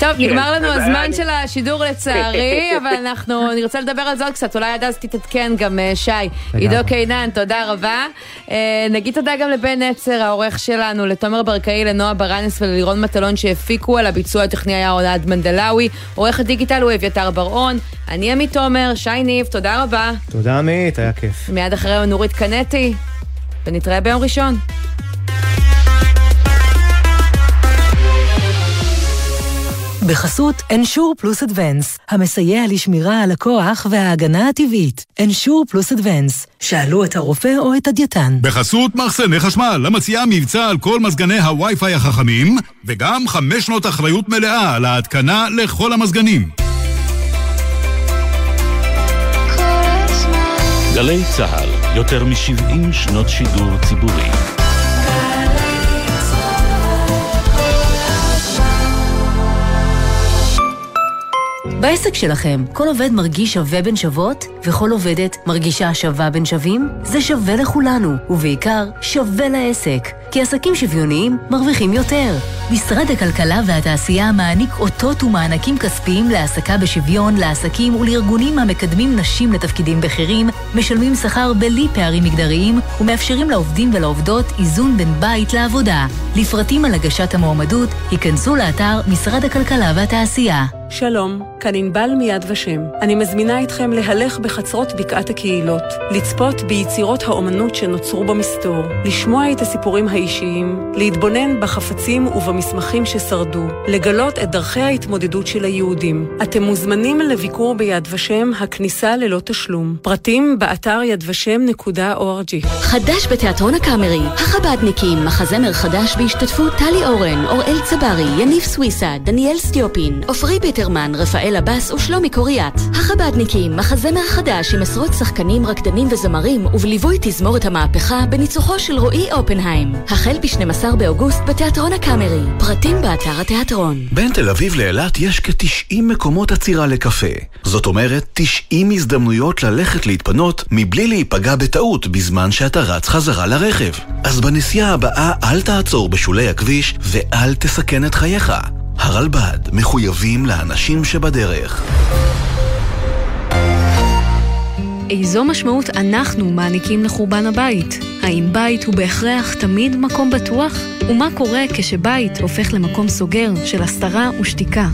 טוב, נגמר לנו הזמן של השידור לצערי, אבל אנחנו נרצה לדבר על זה עוד קצת, אולי עד אז תתעדכן גם שי. עידו קינן, תודה רבה. נגיד תודה גם לבן נצר, העורך שלנו, לתומר ברקאי, לנועה ברנס וללירון מטלון שהפיקו על הביצוע הטכני היה עונד מנדלאוי, עורך הדיגיטל הוא אביתר ברעון, אני עמית תומר, שי ניב, תודה רבה. תודה עמית, היה כיף. מיד אחרי נורית קנטי, ונתראה ביום ראשון. בחסות Ensure Plus Advance, המסייע לשמירה על הכוח וההגנה הטבעית. Ensure Plus Advance, שאלו את הרופא או את הדייטן. בחסות מחסני חשמל, המציעה מבצע על כל מזגני הווי-פיי החכמים, וגם חמש שנות אחריות מלאה על ההתקנה לכל המזגנים. גלי צהל, יותר מ-שבעים שנות שידור ציבורי. בעסק שלכם, כל עובד מרגיש שווה בין שוות, וכל עובדת מרגישה שווה בין שווים? זה שווה לכולנו, ובעיקר שווה לעסק, כי עסקים שוויוניים מרוויחים יותר. משרד הכלכלה והתעשייה מעניק אותות ומענקים כספיים להעסקה בשוויון, לעסקים ולארגונים המקדמים נשים לתפקידים בכירים, משלמים שכר בלי פערים מגדריים, ומאפשרים לעובדים ולעובדות איזון בין בית לעבודה. לפרטים על הגשת המועמדות, היכנסו לאתר משרד הכלכלה והתעשייה. שלום, כאן ענבל מיד ושם. אני מזמינה אתכם להלך בחצרות בקעת הקהילות, לצפות ביצירות האומנות שנוצרו במסתור, לשמוע את הסיפורים האישיים, להתבונן בחפצים ובמסמכים ששרדו, לגלות את דרכי ההתמודדות של היהודים. אתם מוזמנים לביקור ביד ושם, הכניסה ללא תשלום. פרטים באתר יד ושם נקודה או אר ג'י. חדש בתיאטרון הקאמרי, החבדניקים, מחזמר חדש בהשתתפות טלי אורן, אוראל צברי, יניב סוויסה, דניאל סטיופין, עופרי ביטר מן, רפאל אבס ושלומי קוריאת. החבדניקים, מחזמר חדש עם עשרות שחקנים, רקדנים וזמרים, ובליווי תזמורת המהפכה בניצוחו של רועי אופנהיים. החל ב-שנים עשר באוגוסט בתיאטרון הקאמרי. פרטים באתר התיאטרון. בין תל אביב לאילת יש כ-תשעים מקומות עצירה לקפה. זאת אומרת, תשעים הזדמנויות ללכת להתפנות מבלי להיפגע בטעות בזמן שאתה רץ חזרה לרכב. אז בנסיעה הבאה אל תעצור בשולי הכביש ואל תסכן את חייך. הרלב"ד, מחויבים לאנשים שבדרך. איזו משמעות אנחנו מעניקים לחורבן הבית? האם בית הוא בהכרח תמיד מקום בטוח? ומה קורה כשבית הופך למקום סוגר של הסתרה ושתיקה?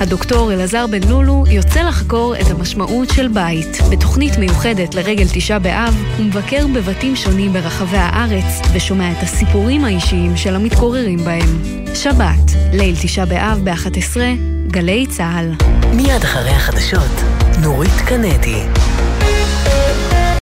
הדוקטור אלעזר בן לולו יוצא לחקור את המשמעות של בית בתוכנית מיוחדת לרגל תשעה באב, ומבקר בבתים שונים ברחבי הארץ ושומע את הסיפורים האישיים של המתגוררים בהם. שבת, ליל תשעה באב ב-אחת עשרה, גלי צהל. מיד אחרי החדשות, נורית קנדי.